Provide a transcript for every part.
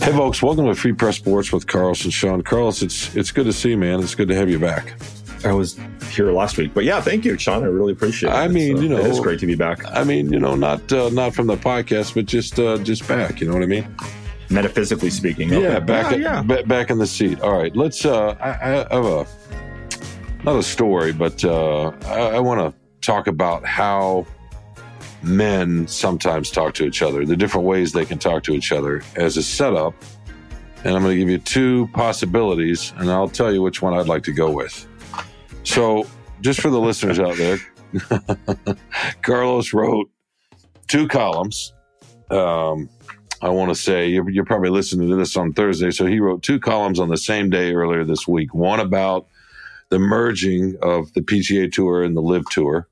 Hey folks, welcome to Free Press Sports with Carlos and Sean. Carlos, it's good to see you, man. It's good to have you back. I was here last week, but yeah, thank you, Sean. I really appreciate it. I mean, you know, it's great to be back. I mean, you know, not from the podcast, but just back. You know what I mean? Metaphysically speaking, okay. Yeah, back in the seat. All right, let's. I have not a story, but I want to talk about how men sometimes talk to each other, the different ways they can talk to each other as a setup. And I'm going to give you two possibilities, and I'll tell you which one I'd like to go with. So just for the listeners out there, Carlos wrote two columns. I want to say you're probably listening to this on Thursday. So he wrote two columns on the same day earlier this week, one about the merging of the PGA Tour and the LIV Tour,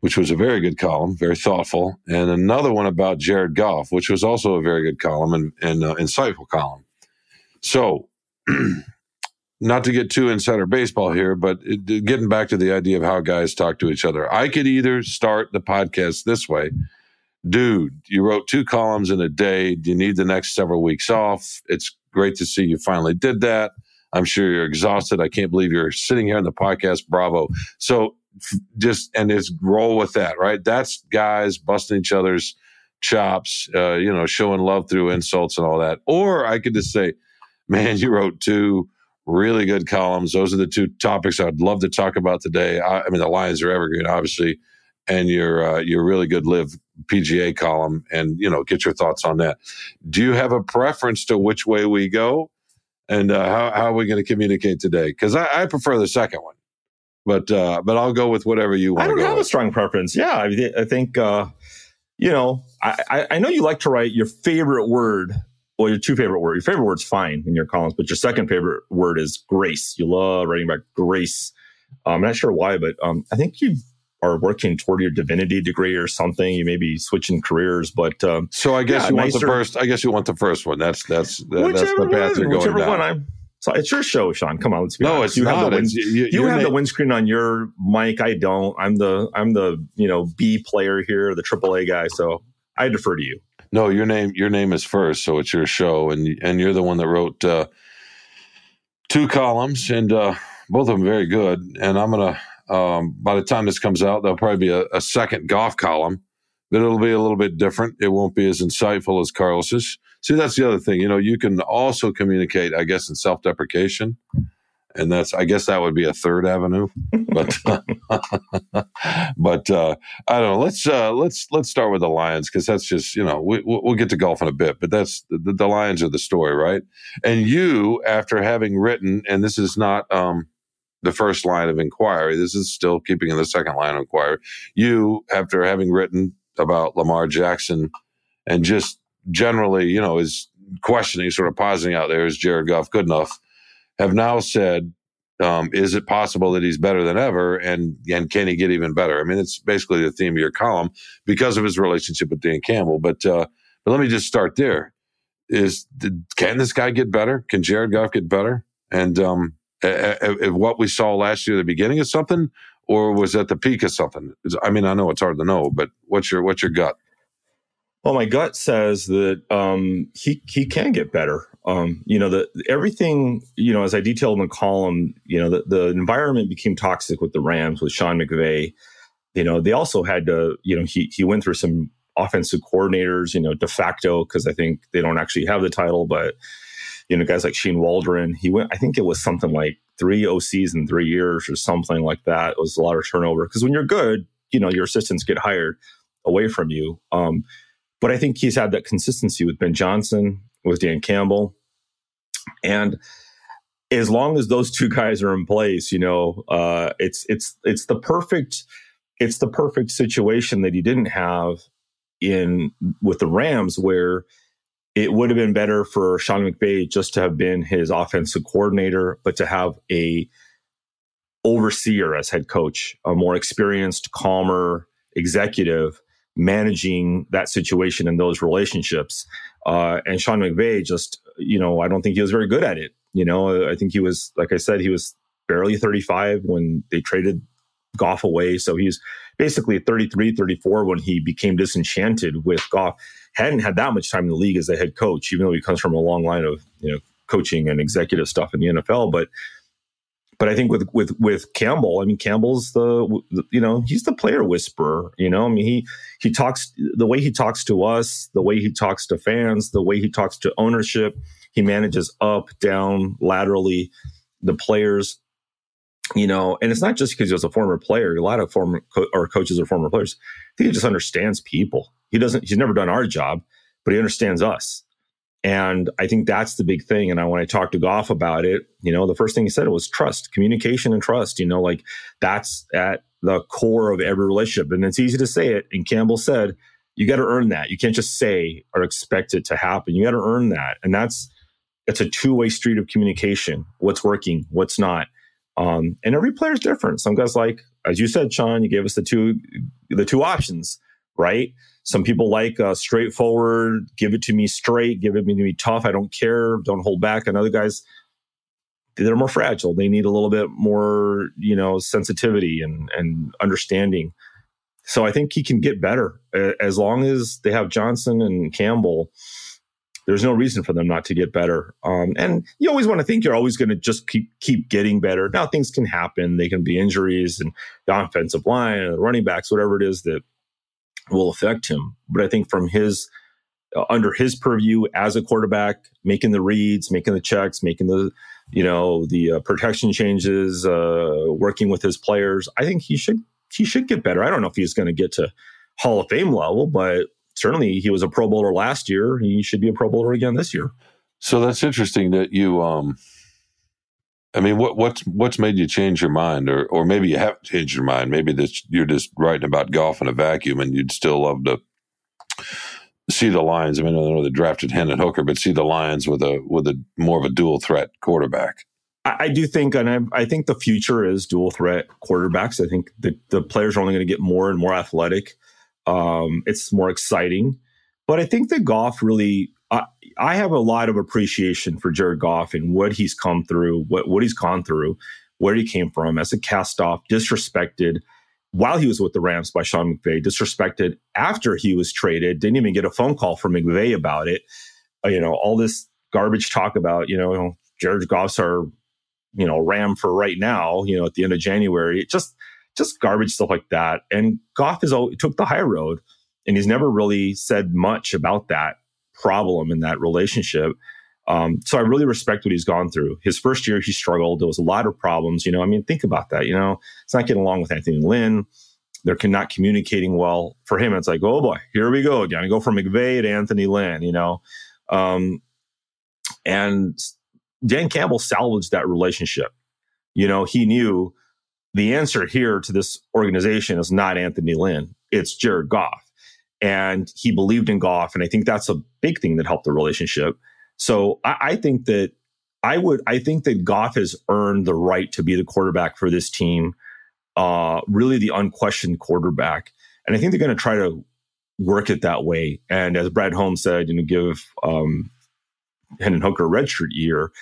which was a very good column, very thoughtful. And another one about Jared Goff, which was also a very good column and insightful column. So not to get too insider baseball here, but getting back to the idea of how guys talk to each other. I could either start the podcast this way. Dude, you wrote two columns in a day. You need the next several weeks off. It's great to see you finally did that. I'm sure you're exhausted. I can't believe you're sitting here on the podcast. Bravo. So just roll with that, right? That's guys busting each other's chops, showing love through insults and all that. Or I could just say, man, you wrote two really good columns. Those are the two topics I'd love to talk about today. I mean, the Lions are evergreen, obviously, and your really good live PGA column, and get your thoughts on that. Do you have a preference to which way we go, and how are we going to communicate today? Because I prefer the second one, but I'll go with whatever you want. I don't have a strong preference. Yeah, I think I know you like to write your favorite word. Well, your two favorite words. Your favorite word's fine in your columns, but your second favorite word is grace. You love writing about grace. I'm not sure why, but I think you are working toward your divinity degree or something. You may be switching careers, but so I guess you want the first one. That's the path you're going down. Whichever one So it's your show, Sean. Come on, let's be honest. You have the windscreen on your mic. I don't. I'm the B player here, the AAA guy. So I defer to you. No, your name is first, so it's your show, and you're the one that wrote two columns, and both of them very good. And I'm gonna, by the time this comes out, there'll probably be a second golf column, but it'll be a little bit different. It won't be as insightful as Carlos's. See, that's the other thing. You can also communicate, I guess, in self-deprecation. And that would be a third avenue, but I don't know. Let's start with the Lions, because that's just we'll get to golf in a bit, but that's the Lions are the story, right? And you, after having written, and this is not the first line of inquiry, this is still keeping in the second line of inquiry. You, after having written about Lamar Jackson and just generally, is questioning, sort of pausing out there, is Jared Goff good enough? Have now said, is it possible that he's better than ever, and can he get even better? I mean, it's basically the theme of your column because of his relationship with Dan Campbell. But let me just start there. Can this guy get better? Can Jared Goff get better? And what we saw last year, the beginning of something, or was at the peak of something? I mean, I know it's hard to know, but what's your gut? Well, my gut says that he can get better. Everything, as I detailed in the column, the environment became toxic with the Rams, with Sean McVay. They also had to, he went through some offensive coordinators, de facto, because I think they don't actually have the title, but, guys like Sheen Waldron, I think it was something like 3 OCs in 3 years or something like that. It was a lot of turnover, because when you're good, your assistants get hired away from you. But I think he's had that consistency with Ben Johnson, with Dan Campbell. And as long as those two guys are in place, you know, it's the perfect situation that he didn't have in with the Rams, where it would have been better for Sean McVay just to have been his offensive coordinator, but to have a overseer as head coach, a more experienced, calmer executive managing that situation and those relationships. And Sean McVay just, you know, I don't think he was very good at it. You know, I think he was, like I said, he was barely 35 when they traded Goff away. So he's basically 33, 34 when he became disenchanted with Goff. Hadn't had that much time in the league as a head coach, even though he comes from a long line of, you know, coaching and executive stuff in the NFL. But I think with Campbell, I mean, Campbell's the, you know, he's the player whisperer, you know, I mean, he talks, the way he talks to us, the way he talks to fans, the way he talks to ownership, he manages up, down, laterally, the players, you know, and it's not just because he was a former player. A lot of former coaches are former players. I think he just understands people. He's never done our job, but he understands us. And I think that's the big thing. And when I talked to Goff about it, you know, the first thing he said was trust, communication and trust, you know, like that's at the core of every relationship. And it's easy to say it. And Campbell said, you got to earn that. You can't just say or expect it to happen. You got to earn that. And it's a two-way street of communication. What's working, what's not. And every player is different. Some guys, like, as you said, Sean, you gave us the two options, right? Some people like straightforward, give it to me straight, give it to me tough. I don't care. Don't hold back. And other guys, they're more fragile. They need a little bit more, you know, sensitivity and understanding. So I think he can get better. As long as they have Johnson and Campbell, there's no reason for them not to get better. And you always want to think you're always going to just keep getting better. Now things can happen. They can be injuries and the offensive line and the running backs, whatever it is that will affect him. But I think from his under his purview as a quarterback, making the reads, making the checks, making the, you know, the protection changes, working with his players, I think he should get better. I don't know if he's going to get to Hall of Fame level, but certainly he was a Pro Bowler last year. He should be a Pro Bowler again this year. So that's interesting that you, I mean, what's made you change your mind, or maybe you haven't changed your mind. Maybe you're just writing about golf in a vacuum and you'd still love to see the Lions. I mean, I know they drafted Hendon Hooker, but see the Lions with a more of a dual threat quarterback. I do think, and I think the future is dual threat quarterbacks. I think the players are only going to get more and more athletic. It's more exciting, but I think that Goff really, I have a lot of appreciation for Jared Goff and what he's come through, what he's gone through, where he came from as a cast off, disrespected while he was with the Rams by Sean McVay, disrespected after he was traded, didn't even get a phone call from McVay about it. You know, all this garbage talk about, you know, Jared Goff's our, you know, Ram for right now, you know, at the end of January, it just garbage stuff like that. And Goff took the high road, and he's never really said much about that problem in that relationship. So I really respect what he's gone through. His first year, he struggled. There was a lot of problems. You know, I mean, think about that. You know, it's not getting along with Anthony Lynn. They're not communicating well. For him, it's like, oh boy, here we go again. I go from McVay to Anthony Lynn, you know. And Dan Campbell salvaged that relationship. You know, he knew the answer here to this organization is not Anthony Lynn. It's Jared Goff. And he believed in Goff. And I think that's a big thing that helped the relationship. So I think that Goff has earned the right to be the quarterback for this team. Really the unquestioned quarterback. And I think they're going to try to work it that way. And as Brad Holmes said, you know, give Hendon Hooker a redshirt year.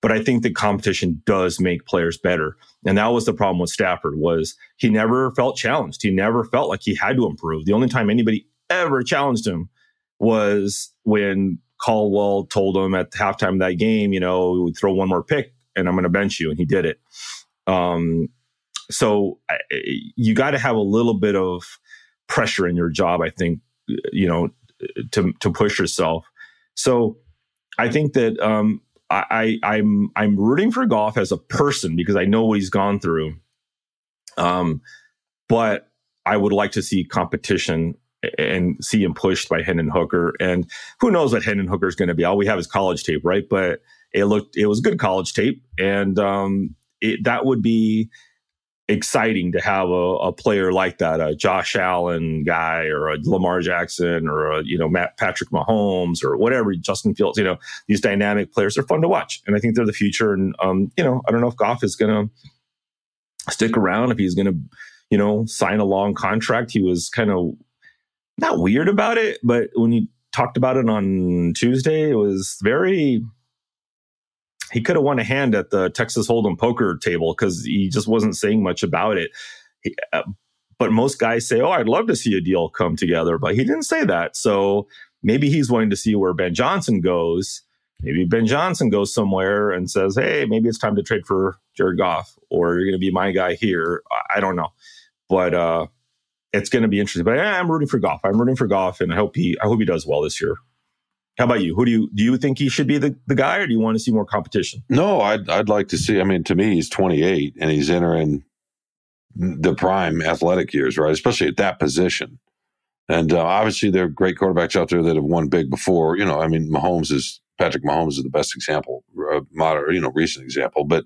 But I think the competition does make players better. And that was the problem with Stafford, was he never felt challenged. He never felt like he had to improve. The only time anybody ever challenged him was when Caldwell told him at the halftime of that game, you know, throw one more pick and I'm going to bench you. And he did it. So you got to have a little bit of pressure in your job, I think, you know, to push yourself. So I think that, I'm rooting for Goff as a person because I know what he's gone through. But I would like to see competition and see him pushed by Hendon Hooker. And who knows what Hendon Hooker is going to be? All we have is college tape, right? But it was good college tape. And that would be exciting to have a player like that, a Josh Allen guy or a Lamar Jackson or a, Patrick Mahomes or whatever, Justin Fields. These dynamic players are fun to watch. And I think they're the future. And, I don't know if Goff is going to stick around, if he's going to, sign a long contract. He was kind of not weird about it, but when he talked about it on Tuesday, it was very... He could have won a hand at the Texas Hold'em poker table because he just wasn't saying much about it. But most guys say, I'd love to see a deal come together. But he didn't say that. So maybe he's wanting to see where Ben Johnson goes. Maybe Ben Johnson goes somewhere and says, hey, maybe it's time to trade for Jared Goff, or you're going to be my guy here. I don't know. But it's going to be interesting. But I'm rooting for Goff. And I hope he does well this year. How about you? Who do you think he should be the guy, or do you want to see more competition? No, I'd like to see. I mean, to me, he's 28 and he's entering the prime athletic years, right? Especially at that position. And obviously, there are great quarterbacks out there that have won big before. Patrick Mahomes is the best example, recent example. But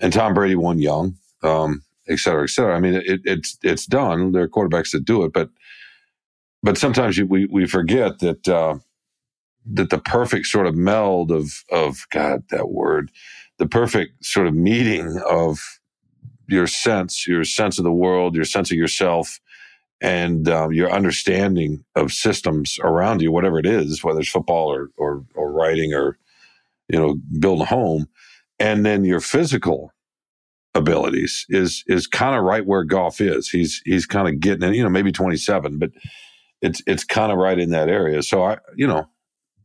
and Tom Brady won young, et cetera, et cetera. I mean, it's done. There are quarterbacks that do it, but sometimes we forget that. That the perfect sort of meld the perfect sort of meeting of your sense of the world, your sense of yourself, and your understanding of systems around you, whatever it is, whether it's football or writing or, building a home, and then your physical abilities is kind of right where Goff is. He's kind of getting in, maybe 27, but it's kind of right in that area. So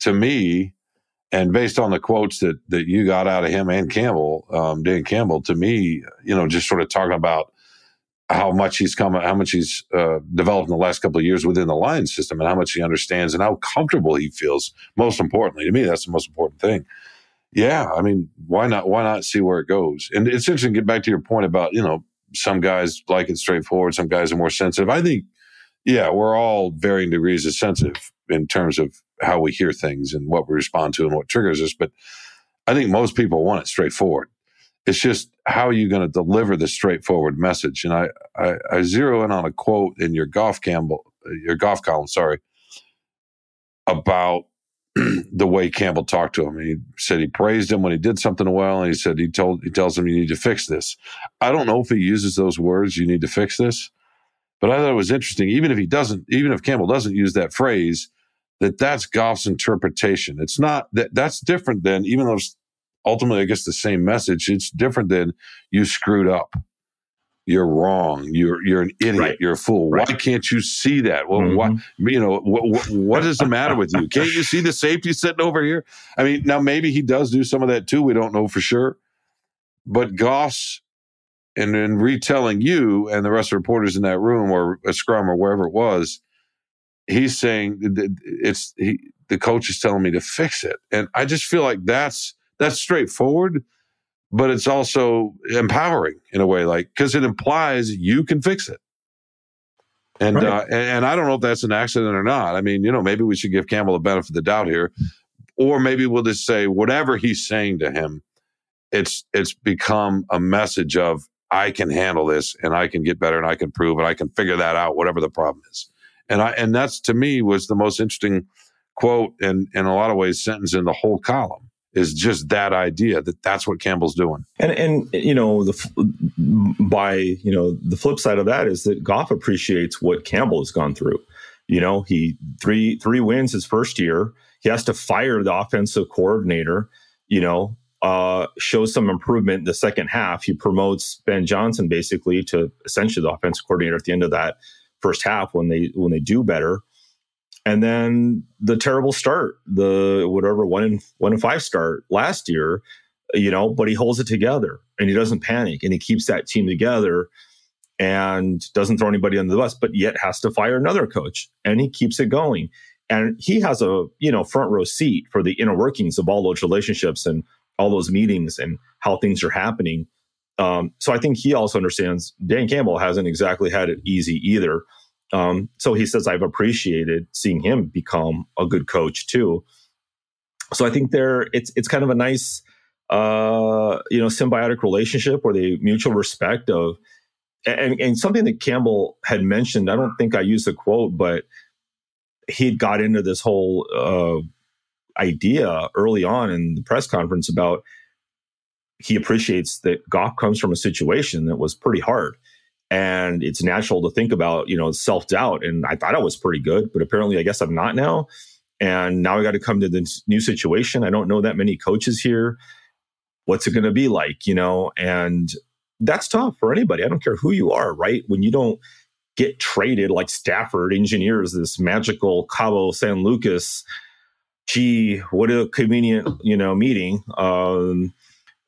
to me, and based on the quotes that you got out of him and Campbell, Dan Campbell, to me, just sort of talking about how much he's developed in the last couple of years within the Lions system, and how much he understands and how comfortable he feels. Most importantly, to me, that's the most important thing. Yeah, I mean, why not see where it goes? And it's interesting to get back to your point about, some guys like it straightforward, some guys are more sensitive. I think, yeah, we're all varying degrees of sensitive in terms of how we hear things and what we respond to and what triggers us. But I think most people want it straightforward. It's just, how are you going to deliver the straightforward message? And I zero in on a quote in your Goff column, about the way Campbell talked to him. He said he praised him when he did something well. And he said, he tells him, you need to fix this. I don't know if he uses those words, you need to fix this, but I thought it was interesting. Even if Campbell doesn't use that phrase, that's Goff's interpretation. It's not that's different than, even though it's ultimately, I guess, the same message, it's different than you screwed up, you're wrong, you're an idiot, right, you're a fool. Right. Why can't you see that? Well, mm-hmm. What is the matter with you? Can't you see the safety sitting over here? I mean, now maybe he does do some of that too. We don't know for sure, but Goff's and retelling you and the rest of the reporters in that room or a scrum or wherever it was. He's saying the coach is telling me to fix it. And I just feel like that's straightforward, but it's also empowering in a way, because it implies you can fix it. And, right. And I don't know if that's an accident or not. I mean, maybe we should give Campbell the benefit of the doubt here, or maybe we'll just say whatever he's saying to him, it's become a message of, I can handle this and I can get better and I can prove and I can figure that out, whatever the problem is. And that's, to me, was the most interesting quote and in a lot of ways sentence in the whole column, is just that idea that's what Campbell's doing. And the flip side of that is that Goff appreciates what Campbell has gone through. He three wins his first year. He has to fire the offensive coordinator. Shows some improvement in the second half. He promotes Ben Johnson basically to essentially the offensive coordinator at the end of that first half when they do better. And then the terrible start, the whatever 1-5 start last year, but he holds it together and he doesn't panic and he keeps that team together and doesn't throw anybody under the bus, but yet has to fire another coach, and he keeps it going. And he has a front row seat for the inner workings of all those relationships and all those meetings and how things are happening. So I think he also understands Dan Campbell hasn't exactly had it easy either. So he says, I've appreciated seeing him become a good coach too. So I think it's kind of a nice, symbiotic relationship where they mutual respect of, and something that Campbell had mentioned, I don't think I used the quote, but he'd got into this whole idea early on in the press conference about he appreciates that Goff comes from a situation that was pretty hard. And it's natural to think about, self-doubt. And I thought I was pretty good, but apparently I guess I'm not now. And now I got to come to this new situation. I don't know that many coaches here. What's it going to be like, And that's tough for anybody. I don't care who you are, right? When you don't get traded like Stafford, engineers this magical Cabo San Lucas, gee, what a convenient, meeting.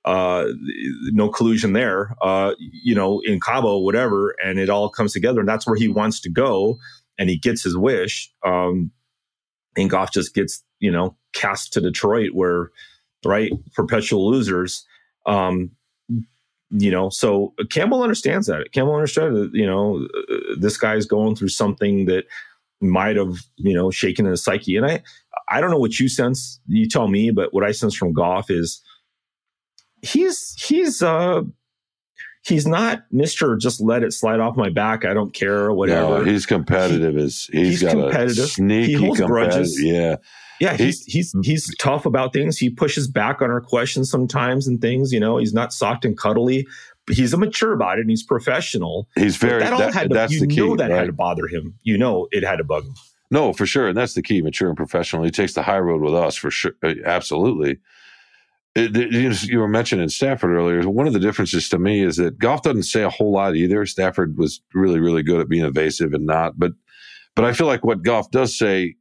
No collusion there, in Cabo, whatever. And it all comes together. And that's where he wants to go. And he gets his wish. And Goff just gets, cast to Detroit where, right, perpetual losers. So Campbell understands that. Campbell understood that, this guy's going through something that might have, shaken his psyche. And I don't know what you sense, you tell me, but what I sense from Goff is he's not Mr. just let it slide off my back. I don't care, whatever. No, he's competitive. He's got competitive. A sneaky grudges. Yeah. Yeah, he's tough about things. He pushes back on our questions sometimes and things. He's not soft and cuddly. But he's immature about it, and he's professional. He's very. But that had to bother him. It had to bug him. No, for sure, and that's the key: mature and professional. He takes the high road with us for sure. Absolutely. You were mentioning Stafford earlier. One of the differences to me is that Goff doesn't say a whole lot either. Stafford was really, really good at being evasive and not. But I feel like what Goff does say.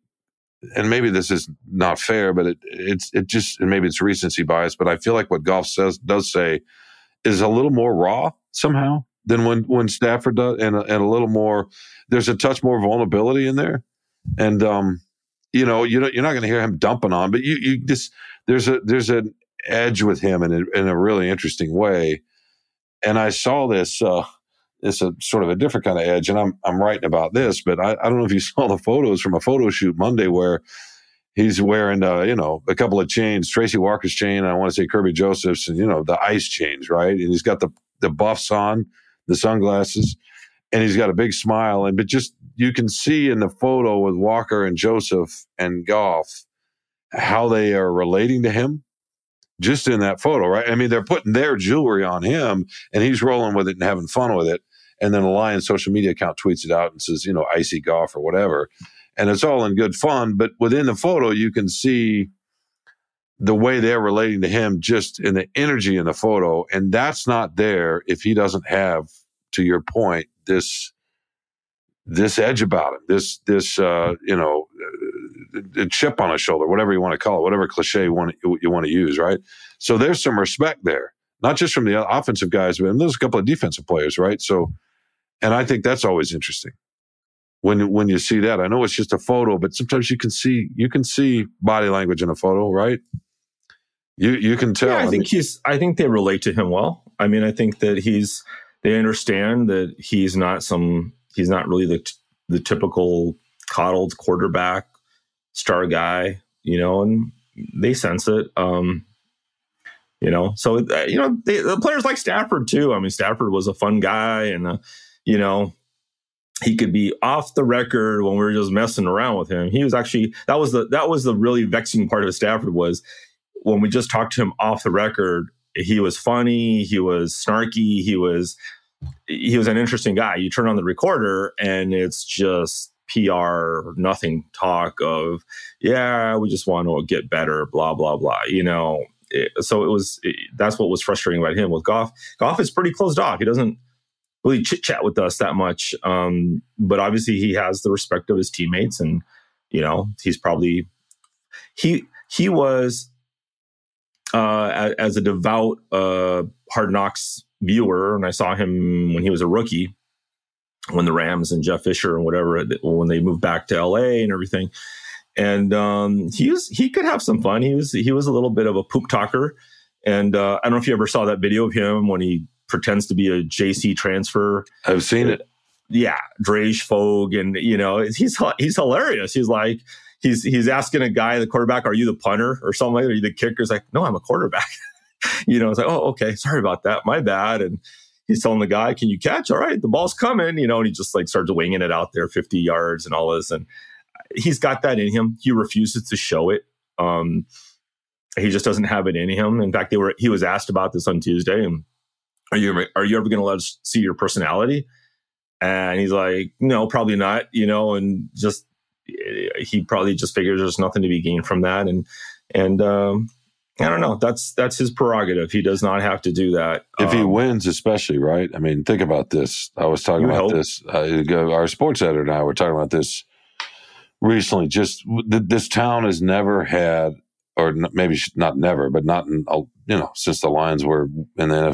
And maybe this is not fair, but it just, and maybe it's recency bias, but I feel like what Goff does say is a little more raw somehow than when Stafford does, and a little more, there's a touch more vulnerability in there. And, you're not going to hear him dumping on, but you just, there's an edge with him in a really interesting way. And I saw this, it's a sort of a different kind of edge, and I'm writing about this, but I don't know if you saw the photos from a photo shoot Monday where he's wearing, a couple of chains, Tracy Walker's chain, and I want to say Kirby Joseph's, and, the ice chains, right? And he's got the buffs on, the sunglasses, and he's got a big smile. But just you can see in the photo with Walker and Joseph and Goff how they are relating to him. Just in that photo, right? I mean, they're putting their jewelry on him, and he's rolling with it and having fun with it. And then a Lion social media account tweets it out and says, icy Goff or whatever. And it's all in good fun. But within the photo, you can see the way they're relating to him just in the energy in the photo. And that's not there if he doesn't have, to your point, this edge about him, this a chip on his shoulder, whatever you want to call it, whatever cliche you want to use, right? So there's some respect there, not just from the offensive guys, but there's a couple of defensive players, right? So, and I think that's always interesting when you see that. I know it's just a photo, but sometimes you can see body language in a photo, right? You can tell. Yeah, I think they relate to him well. I mean, I think that they understand that he's not really the typical coddled quarterback star guy, and they sense it. The players like Stafford too. I mean, Stafford was a fun guy, and he could be off the record when we were just messing around with him. He was actually, that was the really vexing part of Stafford, was when we just talked to him off the record. He was funny, he was snarky, he was an interesting guy. You turn on the recorder and it's just PR, nothing talk of, yeah, we just want to get better, blah, blah, blah, So that's what was frustrating about him with Goff. Goff is pretty closed off. He doesn't really chit-chat with us that much. But obviously he has the respect of his teammates, and, he's probably, he was, as a devout Hard Knocks viewer, and I saw him when he was a rookie, when the Rams and Jeff Fisher and whatever, when they moved back to LA and everything. And he could have some fun. He was a little bit of a poop talker. And I don't know if you ever saw that video of him when he pretends to be a JC transfer. I've seen it. yeah, Drage Fogg, and you know, he's hilarious. He's like, he's asking a guy, the quarterback, are you the punter or something like that? Are you the kicker? He's like, no, I'm a quarterback. You know, it's like, oh, okay, sorry about that, my bad. And he's telling the guy, can you catch? All right, the ball's coming, you know, and he just like starts winging it out there 50 yards and all this. And he's got that in him. He refuses to show it. He just doesn't have it in him. In fact, he was asked about this on Tuesday. And are you ever going to let us see your personality? And he's like, no, probably not, you know, and just, he probably just figures there's nothing to be gained from that. And I don't know. That's his prerogative. He does not have to do that. If he wins, especially, right? I mean, think about this. I was talking about this. Our sports editor and I were talking about this recently. Just this town has never had, or maybe not never, but not in, you know, since the Lions were in the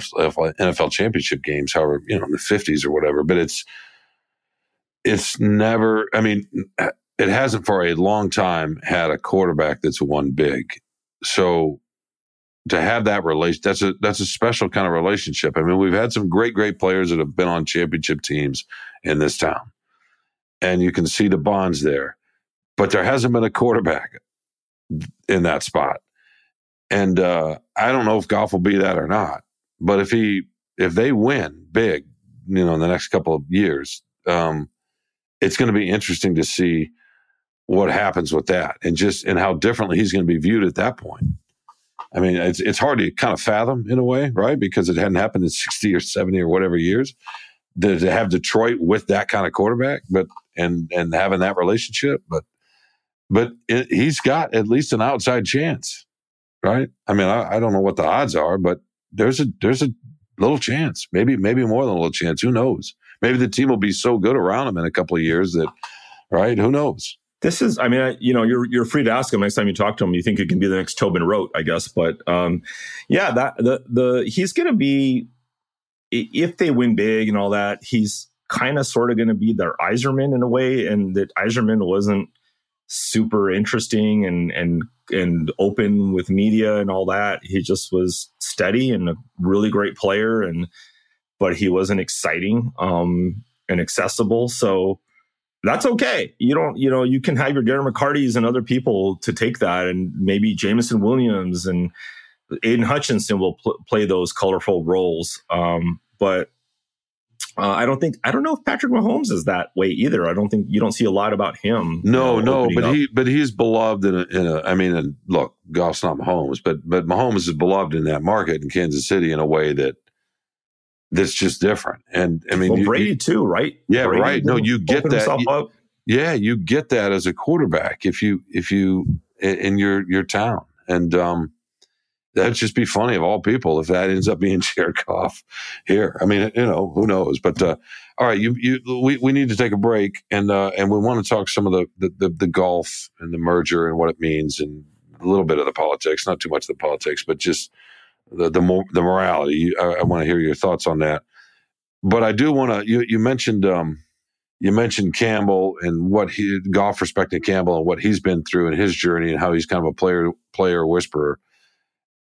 NFL championship games, however, you know, in the 50s or whatever. But it's never, I mean, it hasn't for a long time had a quarterback that's won big. So to have that relation, that's a special kind of relationship. I mean, we've had some great, great players that have been on championship teams in this town, and you can see the bonds there, but there hasn't been a quarterback in that spot. And I don't know if Goff will be that or not, but if they win big, you know, in the next couple of years, it's going to be interesting to see what happens with that, and how differently he's going to be viewed at that point. I mean, it's hard to kind of fathom in a way, right? Because it hadn't happened in 60 or 70 or whatever years to have Detroit with that kind of quarterback, but and having that relationship. But he's got at least an outside chance, right? I mean, I don't know what the odds are, but there's a little chance, maybe more than a little chance. Who knows? Maybe the team will be so good around him in a couple of years that, right? Who knows? This is, I mean, you know, you're free to ask him next time you talk to him. You think it can be the next Tobin Rote, I guess. But yeah, he's going to be, if they win big and all that, he's kind of sort of going to be their Iserman in a way. And that Iserman wasn't super interesting and open with media and all that. He just was steady and a really great player, but he wasn't exciting and accessible. So that's okay. You don't, you know, you can have your Darren McCartys and other people to take that, and maybe Jameson Williams and Aiden Hutchinson will play those colorful roles. But I don't know if Patrick Mahomes is that way either. I don't think you don't see a lot about him. He's beloved and look, Goff's not Mahomes, but Mahomes is beloved in that market in Kansas City in a way that's just different. And I mean, Brady too, right? Yeah, Brady, right. No, you get that. Yeah, you get that as a quarterback if you in your town. And that'd just be funny of all people if that ends up being Jared Goff here. I mean, you know, who knows? But all right, we need to take a break, and we want to talk some of the golf and the merger and what it means, and a little bit of the politics, not too much of the politics, but just the morality. I want to hear your thoughts on that, but I do want to. You mentioned Campbell and Goff respecting Campbell and what he's been through in his journey and how he's kind of a player whisperer.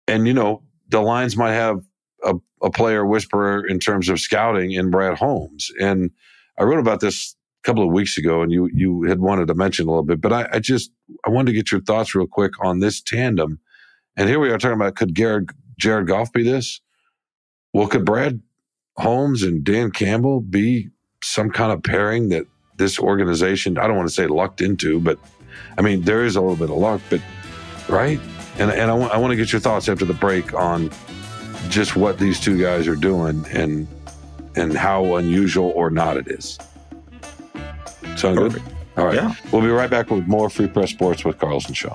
And you know, the Lions might have a player whisperer in terms of scouting in Brad Holmes. And I wrote about this a couple of weeks ago, and you had wanted to mention a little bit, but I wanted to get your thoughts real quick on this tandem. And here we are talking about, could Jared Goff be this? Well, could Brad Holmes and Dan Campbell be some kind of pairing that this organization, I don't want to say lucked into, but I mean, there is a little bit of luck, but right? And I want to get your thoughts after the break on just what these two guys are doing and how unusual or not it is. Sound good? All right. Yeah. We'll be right back with more Free Press Sports with Carlson Shaw.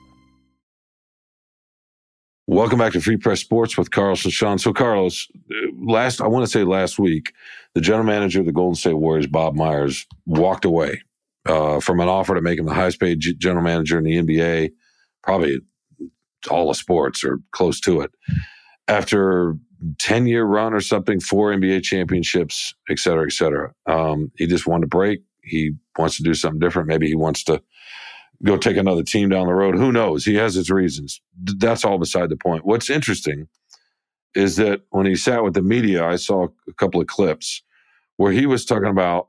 Welcome back to Free Press Sports with Carlos and Sean. So, Carlos, last week, the general manager of the Golden State Warriors, Bob Myers, walked away from an offer to make him the highest-paid general manager in the NBA, probably all of sports or close to it, after 10-year run or something, 4 NBA championships, et cetera, et cetera. He just wanted a break. He wants to do something different. Maybe he wants to go take another team down the road. Who knows? He has his reasons. That's all beside the point. What's interesting is that when he sat with the media, I saw a couple of clips where he was talking about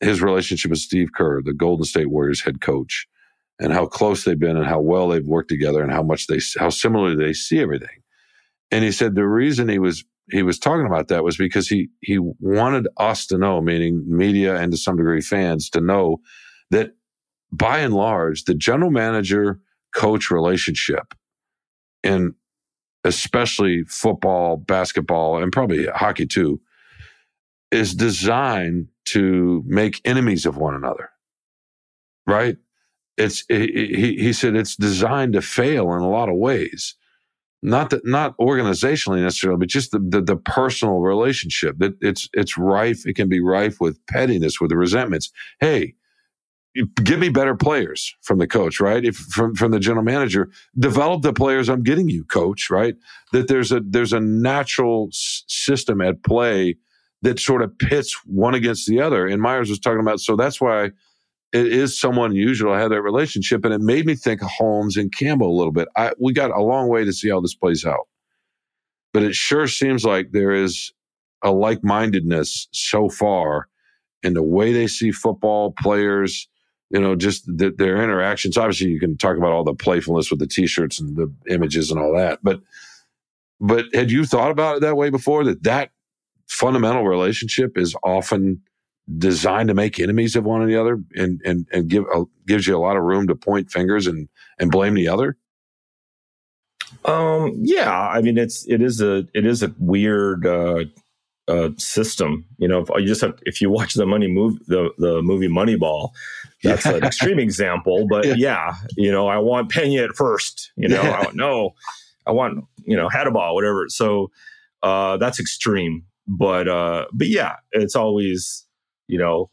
his relationship with Steve Kerr, the Golden State Warriors head coach, and how close they've been and how well they've worked together and how similarly they see everything. And he said the reason he was talking about that was because he wanted us to know, meaning media and to some degree fans, to know that by and large, the general manager-coach relationship, and especially football, basketball, and probably hockey too, is designed to make enemies of one another, right? He said it's designed to fail in a lot of ways, not organizationally necessarily, but just the personal relationship. That it's rife. It can be rife with pettiness, with resentments. Hey, give me better players from the coach, right? From the general manager, develop the players I'm getting you, coach, right? That there's a natural system at play that sort of pits one against the other. And Myers was talking about, so that's why it is somewhat unusual to have that relationship. And it made me think of Holmes and Campbell a little bit. We got a long way to see how this plays out, but it sure seems like there is a like-mindedness so far in the way they see football players. You know, just their interactions. Obviously, you can talk about all the playfulness with the T-shirts and the images and all that. But had you thought about it that way before, that fundamental relationship is often designed to make enemies of one another and gives you a lot of room to point fingers and blame the other? Yeah, I mean, it is a weird system. You know, if you watch the movie Moneyball, that's an extreme example, but yeah, you know, I want Pena at first, you know, I want, you know, Hadabal, whatever. So, that's extreme, but yeah, it's always, you know,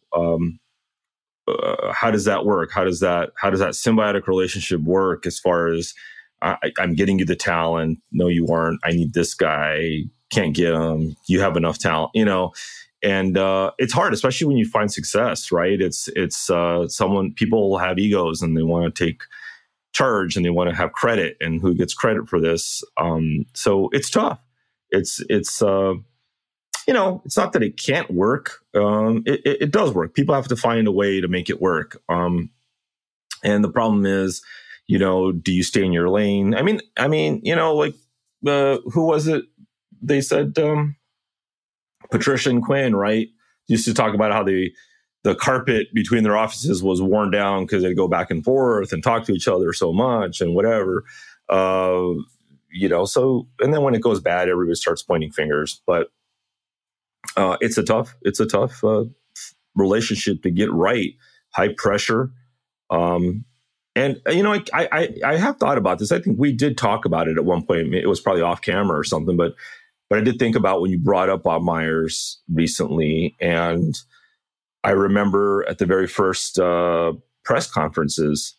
how does that work? How does that symbiotic relationship work as far as I'm getting you the talent? No, you aren't. I need this guy. Can't get them. You have enough talent, you know, and it's hard, especially when you find success, right? It's people have egos and they want to take charge and they want to have credit, and who gets credit for this? So it's tough. It's you know, it's not that it can't work. It does work. People have to find a way to make it work. And the problem is, you know, do you stay in your lane? I mean, you know, like who was it? They said Patricia and Quinn, right? Used to talk about how the carpet between their offices was worn down because they go back and forth and talk to each other so much and whatever. You know, so, and then when it goes bad, everybody starts pointing fingers. But it's a tough relationship to get right. High pressure. And, you know, I have thought about this. I think we did talk about it at one point. It was probably off camera or something, But I did think about when you brought up Bob Myers recently, and I remember at the very first press conferences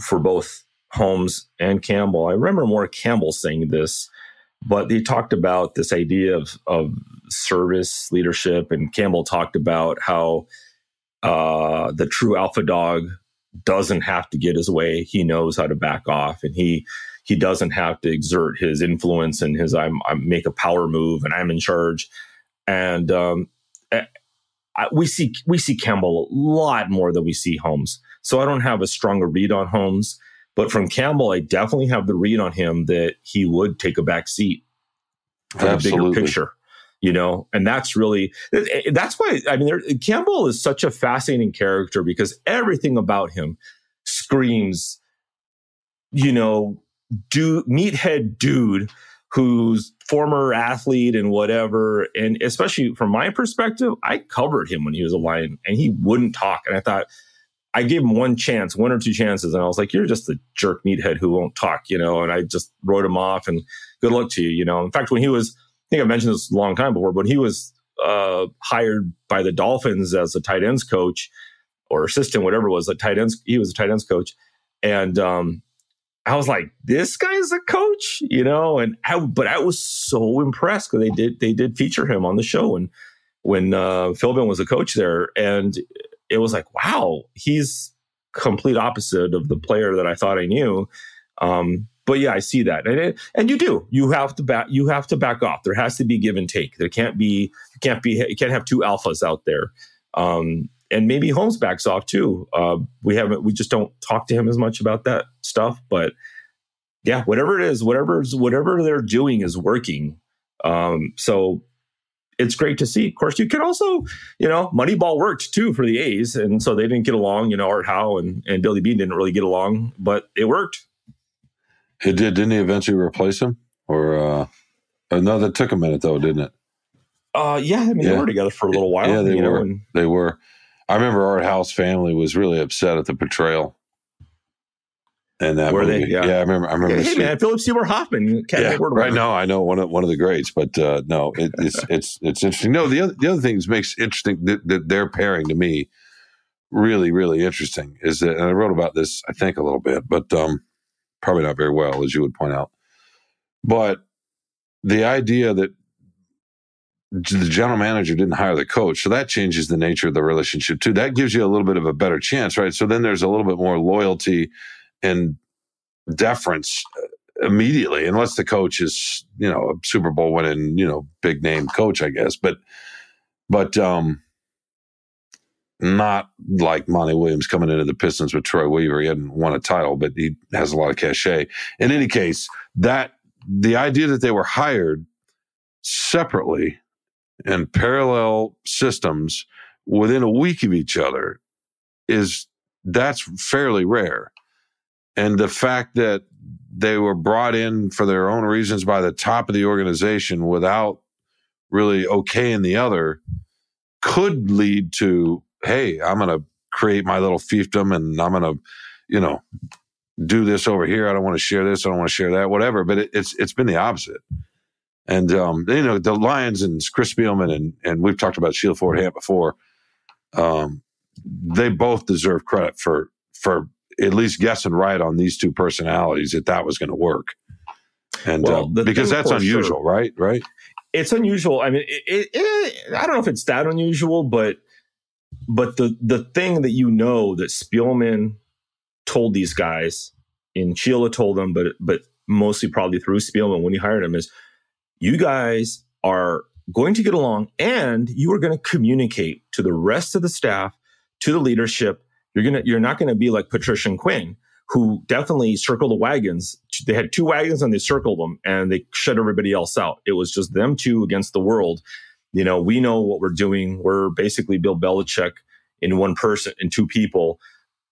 for both Holmes and Campbell, I remember more Campbell saying this, but they talked about this idea of service leadership, and Campbell talked about how the true alpha dog doesn't have to get his way. He knows how to back off, and he doesn't have to exert his influence and his I make a power move and I'm in charge. And we see Campbell a lot more than we see Holmes. So I don't have a stronger read on Holmes, but from Campbell, I definitely have the read on him that he would take a back seat for the bigger picture, you know. And that's why, I mean, Campbell is such a fascinating character because everything about him screams, you know, meathead dude who's former athlete and whatever. And especially from my perspective, I covered him when he was a Lion and he wouldn't talk. And I thought, I gave him one chance, one or two chances. And I was like, you're just a jerk meathead who won't talk, you know? And I just wrote him off and good luck to you, you know? In fact, when he was, I think I mentioned this a long time before, but he was hired by the Dolphins as a tight ends coach or assistant, whatever it was, a tight ends. He was a tight ends coach. And, I was like, this guy's a coach, you know, but I was so impressed because they did feature him on the show. And when Philbin was a coach there, and it was like, wow, he's complete opposite of the player that I thought I knew. But yeah, I see that. And you do, you have to back off. There has to be give and take. There can't be, you can't have two alphas out there. And maybe Holmes backs off too. We just don't talk to him as much about that stuff. But yeah, whatever it is, whatever they're doing is working. So it's great to see. Of course, you can also, you know, Moneyball worked too for the A's, and so they didn't get along. You know, Art Howe and Billy Beane didn't really get along, but it worked. It did. Didn't he eventually replace him? No, that took a minute though, didn't it? Yeah. I mean, they were together for a little while. Yeah, they were. I remember Art Howe's family was really upset at the portrayal. And that were movie. They? Yeah. I remember. Hey man, Philip Seymour Hoffman. Right now, I know one of the greats, but no, it's interesting. No, the other thing that makes interesting that their pairing to me really, really interesting is that, and I wrote about this I think a little bit, but probably not very well, as you would point out. But the idea that the general manager didn't hire the coach. So that changes the nature of the relationship too. That gives you a little bit of a better chance, right? So then there's a little bit more loyalty and deference immediately, unless the coach is, you know, a Super Bowl winning, you know, big name coach, I guess. But not like Monty Williams coming into the Pistons with Troy Weaver. He hadn't won a title, but he has a lot of cachet. In any case, that the idea that they were hired separately and parallel systems within a week of each other that's fairly rare. And the fact that they were brought in for their own reasons by the top of the organization without really okaying the other could lead to, hey, I'm going to create my little fiefdom and I'm going to, you know, do this over here. I don't want to share this. I don't want to share that, whatever. But it's been the opposite. And, you know, the Lions and Chris Spielman and we've talked about Sheila Ford Hamp before. They both deserve credit for at least guessing right on these two personalities that was going to work. And because that's unusual, sure. Right? It's unusual. I mean, I don't know if it's that unusual, but the thing that, you know, that Spielman told these guys and Sheila told them, but mostly probably through Spielman when he hired him, is, you guys are going to get along and you are going to communicate to the rest of the staff, to the leadership. You're not going to be like Patricia and Quinn, who definitely circled the wagons. They had two wagons and they circled them and they shut everybody else out. It was just them two against the world. You know, we know what we're doing. We're basically Bill Belichick in one person, in two people.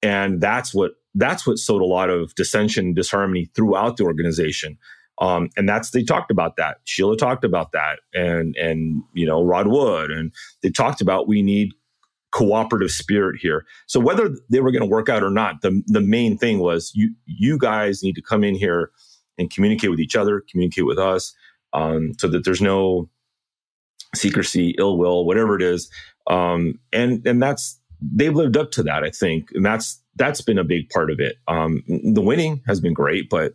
And that's what sowed a lot of dissension, disharmony throughout the organization. And they talked about that. Sheila talked about that, and you know, Rod Wood, and they talked about, we need cooperative spirit here. So whether they were going to work out or not, the main thing was, you guys need to come in here and communicate with each other, communicate with us, so that there's no secrecy, ill will, whatever it is. And that's, they've lived up to that, I think, and that's been a big part of it. The winning has been great, but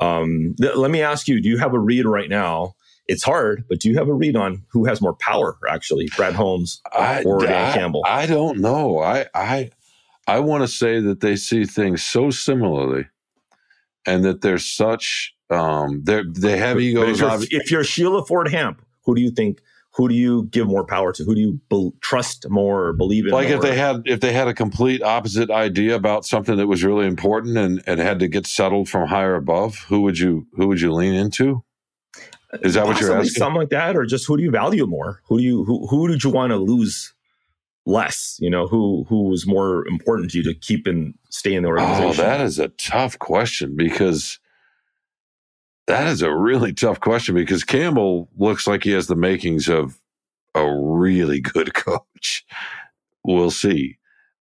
let me ask you, do you have a read right now? It's hard, but do you have a read on who has more power, actually, Brad Holmes or Dan Campbell? I don't know. I want to say that they see things so similarly and that they're such, they have egos. If you're Sheila Ford Hamp, who do you think? Who do you give more power to? Who do you trust more or believe in? Like more? If they had a complete opposite idea about something that was really important and had to get settled from higher above, who would you lean into? Is that what you're asking? Something like that, or just who do you value more? Who did you want to lose less? You know, who was more important to you to keep and stay in the organization? Oh, that is a tough question because That is a really tough question because Campbell looks like he has the makings of a really good coach. We'll see.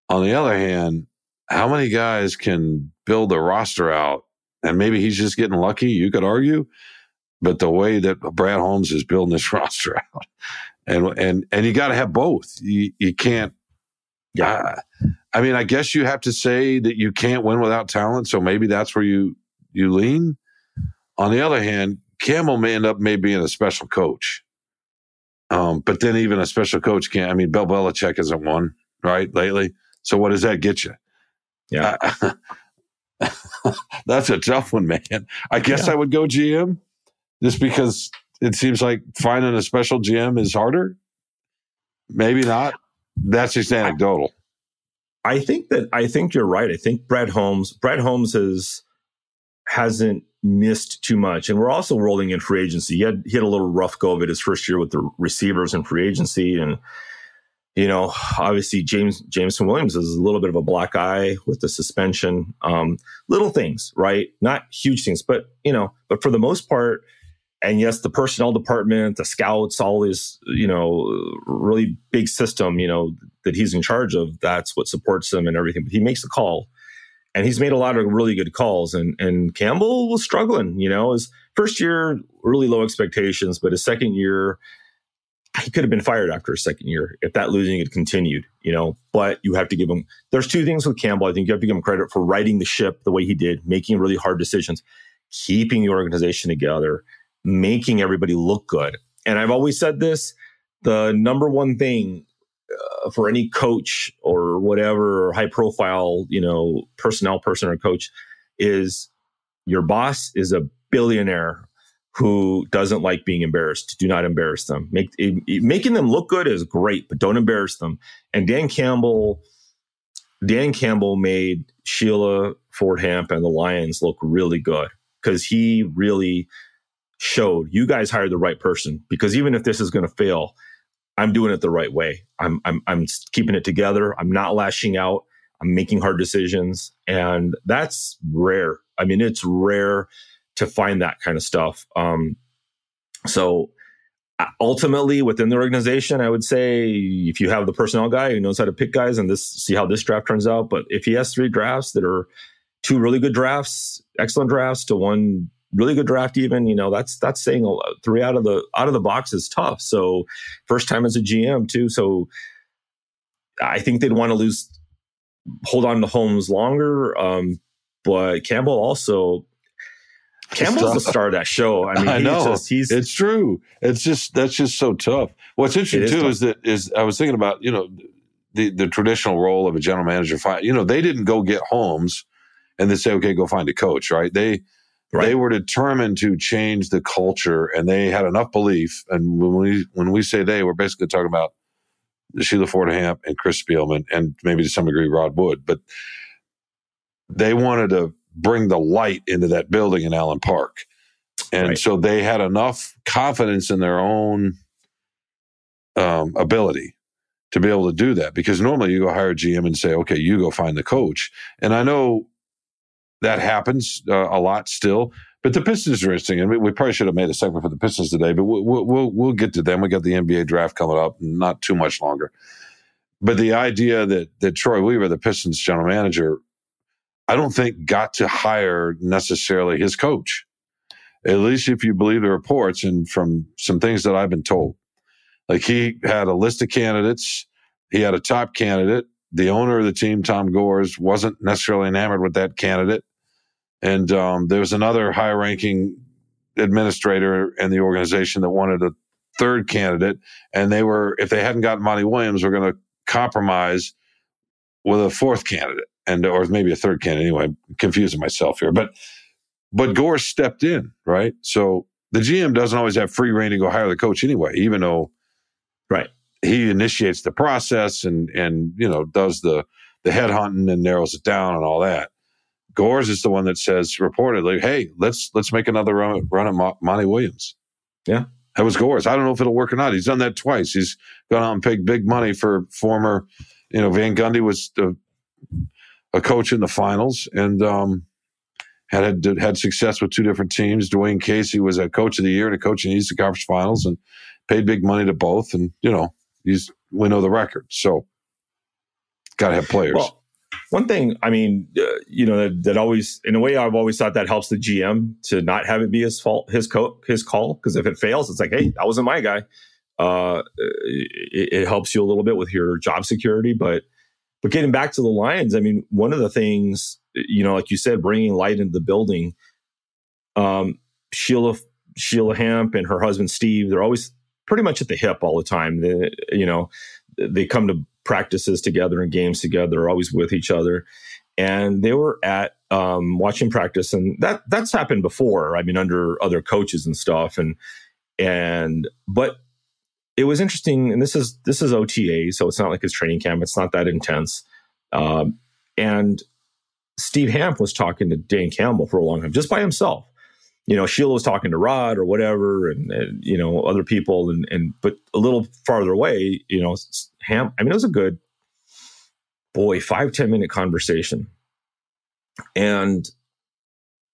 On the other hand, how many guys can build a roster out? And maybe he's just getting lucky, you could argue. But the way that Brad Holmes is building this roster out, and you got to have both. You can't. Yeah, I mean, I guess you have to say that you can't win without talent. So maybe that's where you lean. On the other hand, Campbell may end up maybe being a special coach. But then even a special coach can't. I mean, Bill Belichick hasn't won, right, lately. So what does that get you? Yeah. That's a tough one, man. I guess I would go GM just because it seems like finding a special GM is harder. Maybe not. That's just anecdotal. I think you're right. I think Brad Holmes hasn't missed too much. And we're also rolling in free agency. He had a little rough go of it his first year with the receivers in free agency. And, you know, obviously Jameson Williams is a little bit of a black eye with the suspension. Little things, right? Not huge things, but, you know, but for the most part, and yes, the personnel department, the scouts, all this, you know, really big system, you know, that he's in charge of, that's what supports him and everything. But he makes the call. And he's made a lot of really good calls. And Campbell was struggling, you know. His first year, really low expectations. But his second year, he could have been fired after his second year if that losing had continued, you know. But you have to give him... There's two things with Campbell. I think you have to give him credit for riding the ship the way he did, making really hard decisions, keeping the organization together, making everybody look good. And I've always said this, the number one thing... for any coach or whatever high profile, you know, personnel person or coach is your boss is a billionaire who doesn't like being embarrassed. Do not embarrass them. Making them look good is great, but don't embarrass them. And Dan Campbell made Sheila Ford Hamp and the Lions look really good because he really showed you guys hired the right person, because even if this is going to fail, I'm doing it the right way. I'm keeping it together. I'm not lashing out. I'm making hard decisions. And that's rare. I mean, it's rare to find that kind of stuff. So ultimately within the organization, I would say if you have the personnel guy who knows how to pick guys and see how this draft turns out. But if he has three drafts that are two really good drafts, excellent drafts to one really good draft, even, you know, that's saying a lot. Three out of the box is tough. So first time as a GM too. So I think they'd want to hold on to Holmes longer. But Campbell's the star of that show. I mean, it's true. It's just, that's just so tough. What's interesting too is I was thinking about, you know, the traditional role of a general manager. You know, they didn't go get Holmes and then say, okay, go find a coach, right? They were determined to change the culture, and they had enough belief. And when we say they, we're basically talking about Sheila Ford Hamp and Chris Spielman, and maybe to some degree Rod Wood. But they wanted to bring the light into that building in Allen Park, and so they had enough confidence in their own ability to be able to do that. Because normally you go hire a GM and say, "Okay, you go find the coach," and I know. That happens a lot still, but the Pistons are interesting, and we probably should have made a segment for the Pistons today. But we'll get to them. We got the NBA draft coming up, not too much longer. But the idea that Troy Weaver, the Pistons general manager, I don't think got to hire necessarily his coach, at least if you believe the reports and from some things that I've been told. Like he had a list of candidates, he had a top candidate. The owner of the team, Tom Gores, wasn't necessarily enamored with that candidate. And there was another high-ranking administrator in the organization that wanted a third candidate. And they were, if they hadn't gotten Monty Williams, were going to compromise with a fourth candidate, and or maybe a third candidate. Anyway, I'm confusing myself here. But Gores stepped in, right? So the GM doesn't always have free rein to go hire the coach anyway, even though... Right. He initiates the process and you know, does the headhunting and narrows it down and all that. Gores is the one that says reportedly, "Hey, let's make another run at Monty Williams." Yeah, that was Gores. I don't know if it'll work or not. He's done that twice. He's gone out and paid big money for former, you know, Van Gundy was a coach in the finals, and had success with two different teams. Dwayne Casey was a coach of the year and a coach in the Eastern Conference Finals and paid big money to both. And, you know, we know the record. So got to have players. Well, one thing, I mean, you know, that always, in a way, I've always thought that helps the GM to not have it be his fault, his call. Because if it fails, it's like, hey, that wasn't my guy. It helps you a little bit with your job security. But getting back to the Lions, I mean, one of the things, you know, like you said, bringing light into the building, Sheila Hamp and her husband, Steve, they're always pretty much at the hip all the time. They, you know, they come to practices together and games together. They're always with each other. And they were at watching practice. And that's happened before. I mean, under other coaches and stuff. But it was interesting, and this is OTA, so it's not like his training camp. It's not that intense. And Steve Hamp was talking to Dan Campbell for a long time, just by himself. You know, Sheila was talking to Rod or whatever, and you know, other people, but a little farther away, you know, Hamp. I mean, it was a good 5-10 minute conversation, and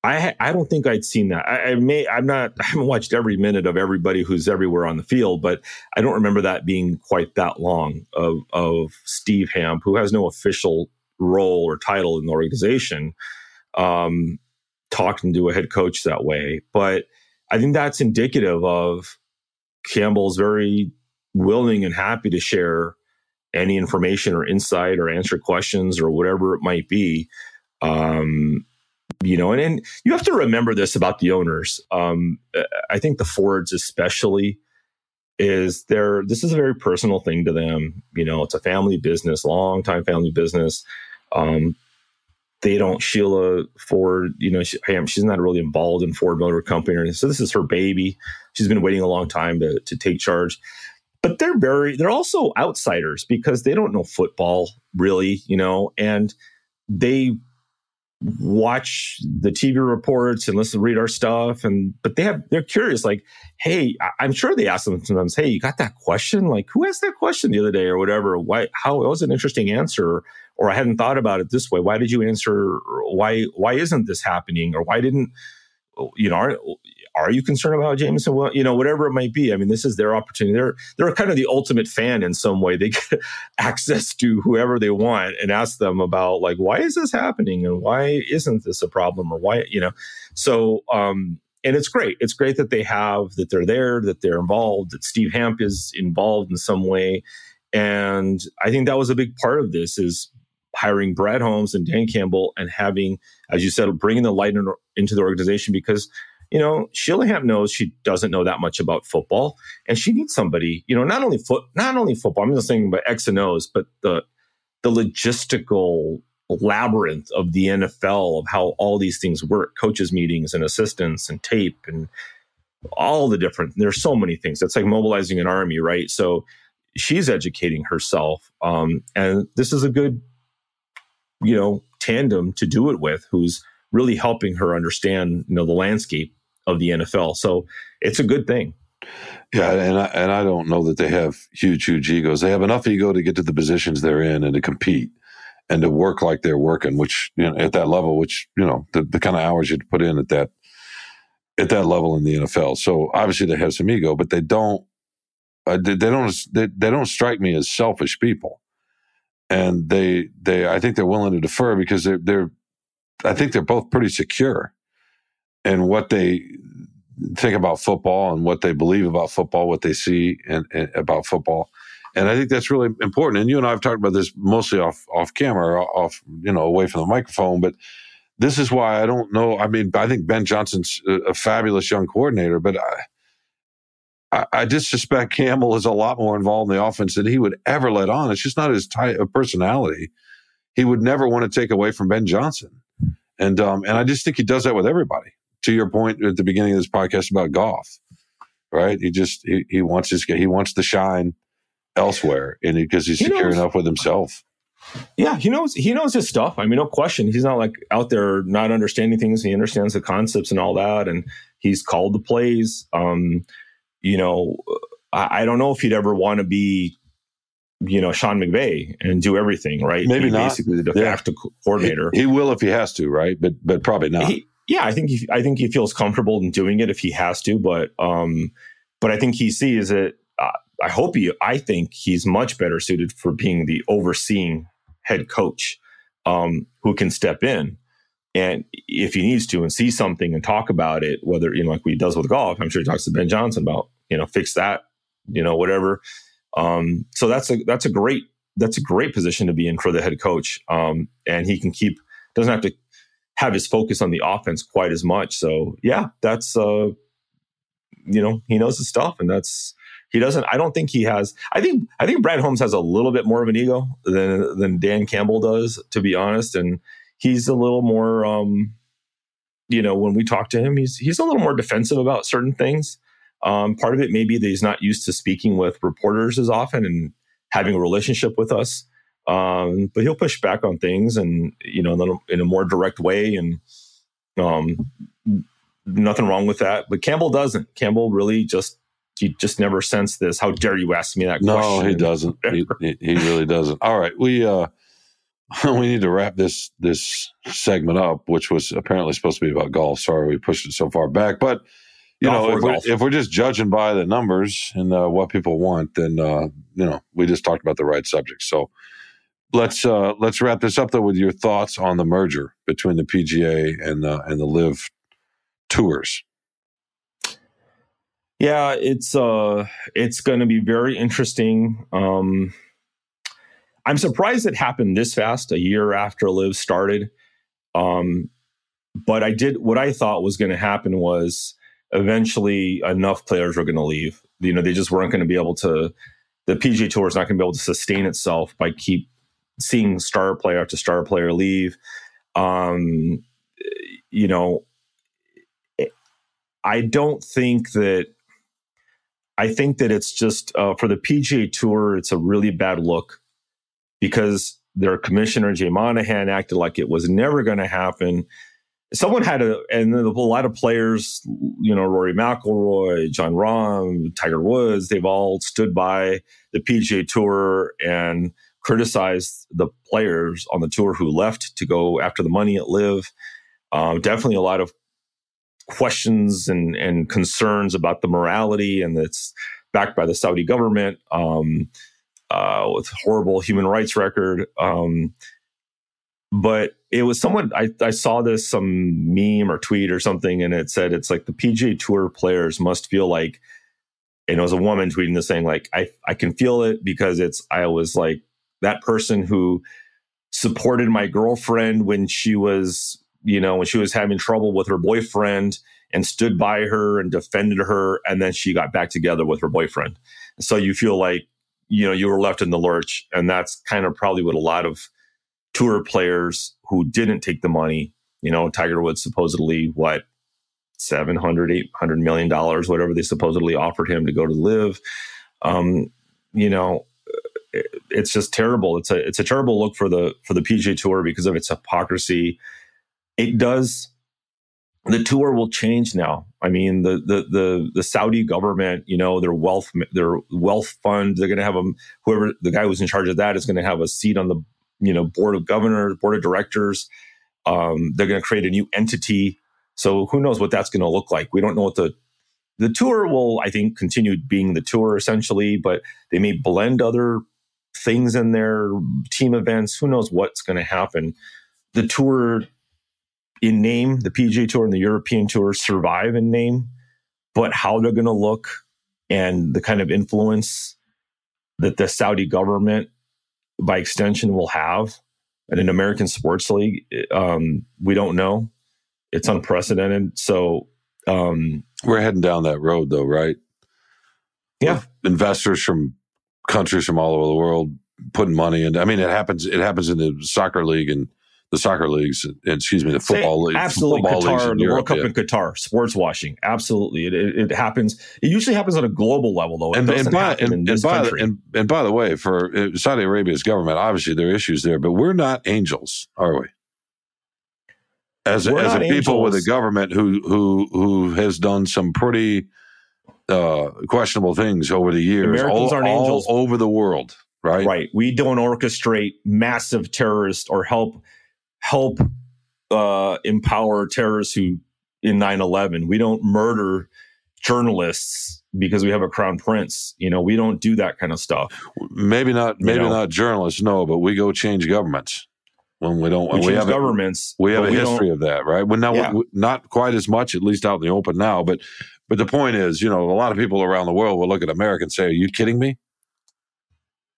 I don't think I'd seen that. I haven't watched every minute of everybody who's everywhere on the field, but I don't remember that being quite that long of Steve Hamp, who has no official role or title in the organization, talking to a head coach that way. But I think that's indicative of Campbell's very willing and happy to share any information or insight or answer questions or whatever it might be. You know, and you have to remember this about the owners. I think the Fords especially this is a very personal thing to them. You know, it's a family business, long-time family business. Sheila Ford, you know, she's not really involved in Ford Motor Company or anything. So this is her baby. She's been waiting a long time to take charge. But they're also outsiders because they don't know football really, you know, and they watch the TV reports and listen, read our stuff. But they're curious, like, hey, I'm sure they ask them sometimes, hey, you got that question? Like, who asked that question the other day or whatever? Why, how, it was an interesting answer, or I hadn't thought about it this way. Why did you answer? Why isn't this happening? Or why didn't, you know, are you concerned about Jameson? Well, you know, whatever it might be. I mean, this is their opportunity. They're kind of the ultimate fan in some way. They get access to whoever they want and ask them about, like, why is this happening? And why isn't this a problem? Or why, you know? So, and it's great. It's great that that they're there, that they're involved, that Steve Hamp is involved in some way. And I think that was a big part of this is hiring Brad Holmes and Dan Campbell and having, as you said, bringing the light into the organization because, you know, Sheila Hamp knows she doesn't know that much about football, and she needs somebody. You know, not only football. I'm just thinking about X and O's, but the logistical labyrinth of the NFL of how all these things work: coaches' meetings and assistants and tape and all the different. There's so many things. That's like mobilizing an army, right? So she's educating herself, and this is a good, you know, tandem to do it with, who's really helping her understand, you know, the landscape of the NFL. So it's a good thing. Yeah, and I don't know that they have huge egos. They have enough ego to get to the positions they're in and to compete and to work like they're working, which, you know, at that level, which, you know, the kind of hours you'd put in at that level in the NFL. So obviously they have some ego, but they don't strike me as selfish people. And I think they're willing to defer because I think they're both pretty secure in what they think about football and what they believe about football, what they see and about football. And I think that's really important. And you and I have talked about this mostly off camera, off, you know, away from the microphone, but this is why I don't know. I mean, I think Ben Johnson's a fabulous young coordinator, but I just suspect Campbell is a lot more involved in the offense than he would ever let on. It's just not his type of personality. He would never want to take away from Ben Johnson. And I just think he does that with everybody. To your point at the beginning of this podcast about Goff, right? He wants the shine elsewhere, and because he's secure enough with himself. Yeah, he knows his stuff. I mean, no question. He's not like out there not understanding things. He understands the concepts and all that, and he's called the plays. You know, I don't know if he'd ever want to be, you know, Sean McVay and do everything, right? Maybe he's not. Basically the de facto coordinator. He will if he has to, right? But probably not. He, Yeah, I think he feels comfortable in doing it if he has to, but I think he sees it. I think he's much better suited for being the overseeing head coach who can step in and if he needs to and see something and talk about it, whether, you know, like he does with golf. I'm sure he talks to Ben Johnson about, you know, fix that, you know, whatever. So that's a great position to be in for the head coach. And he can doesn't have to have his focus on the offense quite as much. So yeah, that's, you know, he knows his stuff, and I think Brad Holmes has a little bit more of an ego than Dan Campbell does, to be honest. And he's a little more, you know, when we talk to him, he's a little more defensive about certain things. Part of it may be that he's not used to speaking with reporters as often and having a relationship with us. But he'll push back on things, and, you know, in a more direct way, and nothing wrong with that. But Campbell doesn't. Campbell really just never sensed this. How dare you ask me that question? No, he doesn't. He really doesn't. All right, we need to wrap this segment up, which was apparently supposed to be about golf. Sorry, we pushed it so far back, but. You know, if we're just judging by the numbers and what people want, then, you know, we just talked about the right subject. So let's wrap this up, though, with your thoughts on the merger between the PGA and the LIV tours. Yeah, it's going to be very interesting. I'm surprised it happened this fast, a year after LIV started. But I did what I thought was going to happen was, eventually enough players were going to leave. You know, they just weren't going to be able to, the PGA Tour is not going to be able to sustain itself by keep seeing star player after star player leave. You know, I think that it's just for the PGA Tour, it's a really bad look because their commissioner, Jay Monahan, acted like it was never going to happen. Someone had and a lot of players, you know, Rory McIlroy, Jon Rahm, Tiger Woods, they've all stood by the PGA Tour and criticized the players on the tour who left to go after the money at LIV. Definitely a lot of questions and concerns about the morality, and it's backed by the Saudi government with horrible human rights record. But it was someone, I saw this, some meme or tweet or something, and it said, it's like the PGA Tour players must feel like, and it was a woman tweeting this saying, like, I can feel it because I was like that person who supported my girlfriend when she was, you know, when she was having trouble with her boyfriend and stood by her and defended her. And then she got back together with her boyfriend. So you feel like, you know, you were left in the lurch. And that's kind of probably what a lot of tour players who didn't take the money, you know, Tiger Woods supposedly, what, $700, $800 million, whatever they supposedly offered him to go to LIV. You know, it's just terrible. It's a terrible look for the PGA Tour because of its hypocrisy. The tour will change now. I mean, the Saudi government, you know, their wealth fund, they're going to have whoever the guy who's in charge of that is going to have a seat on the, you know, board of governors, board of directors. They're going to create a new entity. So who knows what that's going to look like? We don't know what the tour will, I think, continue being the tour essentially, but they may blend other things in their team events. Who knows what's going to happen? The tour in name, the PGA Tour and the European Tour survive in name, but how they're going to look and the kind of influence that the Saudi government by extension will have in an American sports league, we don't know. It's unprecedented. So we're heading down that road, though, right? Yeah. With investors from countries from all over the world putting money in. I mean, it happens in the soccer league and the soccer leagues, the football leagues. Absolutely. Qatar, the World Cup in Qatar, sports washing. absolutely. It happens. It usually happens on a global level, though. By the way, for Saudi Arabia's government, obviously there are issues there, but we're not angels, are we? As a people with a government who has done some pretty questionable things over the years, Americans aren't angels all over the world, right? Right. We don't orchestrate massive terrorists or help empower terrorists who in 9/11. We don't murder journalists because we have a crown prince. You know, we don't do that kind of stuff. Maybe not journalists, no, but we go change governments. When we don't, we have governments. We have a history of that, right? Well, now, not quite as much, at least out in the open now. But the point is, you know, a lot of people around the world will look at America and say, "Are you kidding me?"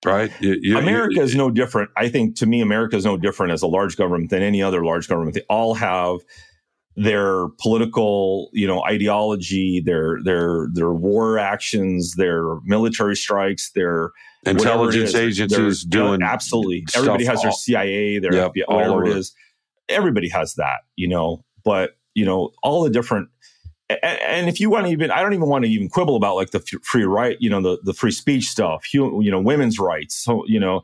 Right? America is no different. I think, to me, America is no different as a large government than any other large government. They all have their political, you know, ideology, their war actions, their military strikes, their intelligence agencies doing absolutely. Everybody has their CIA, their FBI, whatever it is. Everybody has that, you know. But you know, all the different. And if you want to even, I don't even want to even quibble about like the free right, you know, the free speech stuff, you know, women's rights, so, you know,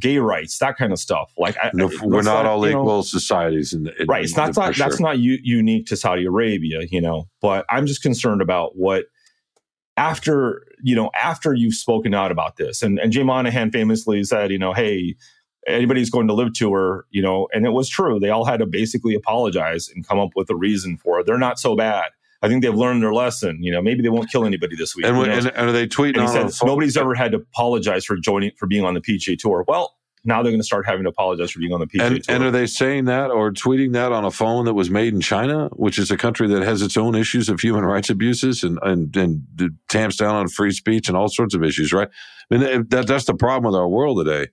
gay rights, that kind of stuff. Like, we're not all equal societies, right? It's not that's not unique to Saudi Arabia, you know. But I'm just concerned about what after you've spoken out about this, and Jay Monahan famously said, you know, hey, anybody's going to live tour, you know, and it was true. They all had to basically apologize and come up with a reason for it. They're not so bad. I think they've learned their lesson. You know, maybe they won't kill anybody this week. And are they tweeting? And he said nobody's ever had to apologize for being on the PGA Tour. Well, now they're going to start having to apologize for being on the PGA Tour. And are they saying that or tweeting that on a phone that was made in China, which is a country that has its own issues of human rights abuses and tamps down on free speech and all sorts of issues, right? I mean, that's the problem with our world today.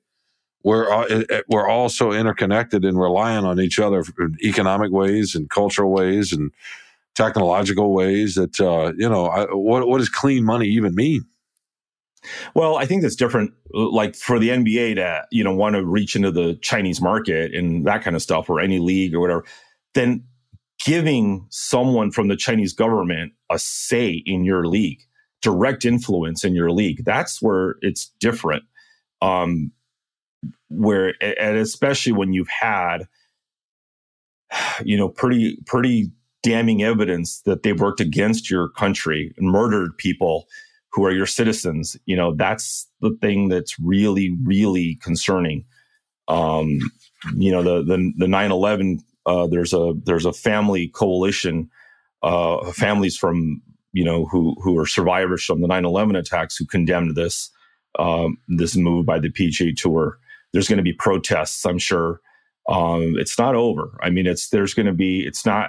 We're all so interconnected and relying on each other in economic ways and cultural ways and technological ways that, you know, what does clean money even mean? Well, I think that's different, like for the NBA to, you know, want to reach into the Chinese market and that kind of stuff, or any league or whatever, then giving someone from the Chinese government a say in your league, direct influence in your league, that's where it's different. Where, and especially when you've had, you know, pretty damning evidence that they've worked against your country and murdered people who are your citizens, you know, that's the thing that's really, really concerning. You know, the 9/11, there's a family coalition, families from, you know, who are survivors from the 9/11 attacks who condemned this move by the PGA Tour. There's going to be protests, I'm sure. It's not over. I mean, it's not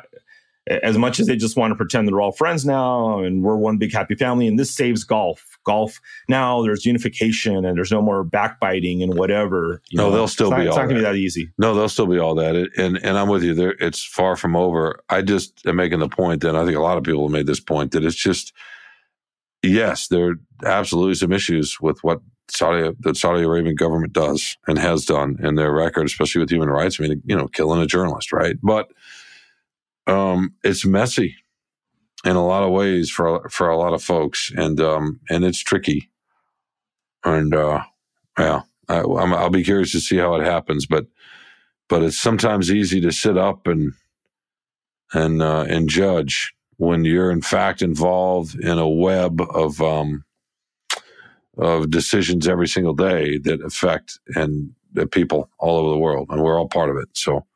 as much as they just want to pretend they're all friends now and we're one big happy family and this saves golf. Now there's unification and there's no more backbiting and whatever. It's not going to be that easy. No, they'll still be all that. And I'm with you there. It's far from over. I just am making the point that I think a lot of people have made this point that it's just, yes, there are absolutely some issues with what the Saudi Arabian government does and has done in their record, especially with human rights. I mean, you know, killing a journalist, right? But it's messy in a lot of ways for a lot of folks, and it's tricky. And I'll be curious to see how it happens, but it's sometimes easy to sit up and judge when you're in fact involved in a web of decisions every single day that affect and the people all over the world, and we're all part of it. So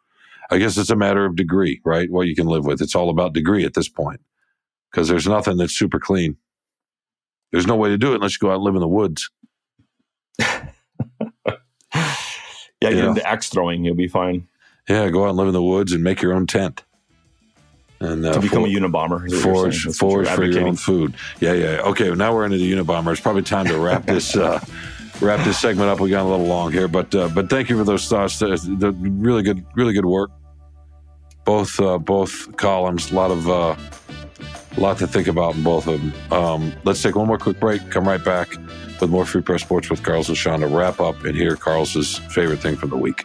I guess it's a matter of degree, right? What you can live with. It's all about degree at this point because there's nothing that's super clean. There's no way to do it unless you go out and live in the woods. Yeah, you're into axe throwing, you'll be fine. Yeah, go out and live in the woods and make your own tent. And, to become a Unabomber. Forage for your own food. Yeah. Okay, well, now we're into the Unabomber. It's probably time to wrap this wrap this segment up. We got a little long here, but thank you for those thoughts. The really good work. Both columns. A lot to think about in both of them. Let's take one more quick break. Come right back with more Free Press Sports with Carlos and Sean to wrap up and hear Carlos's favorite thing from the week.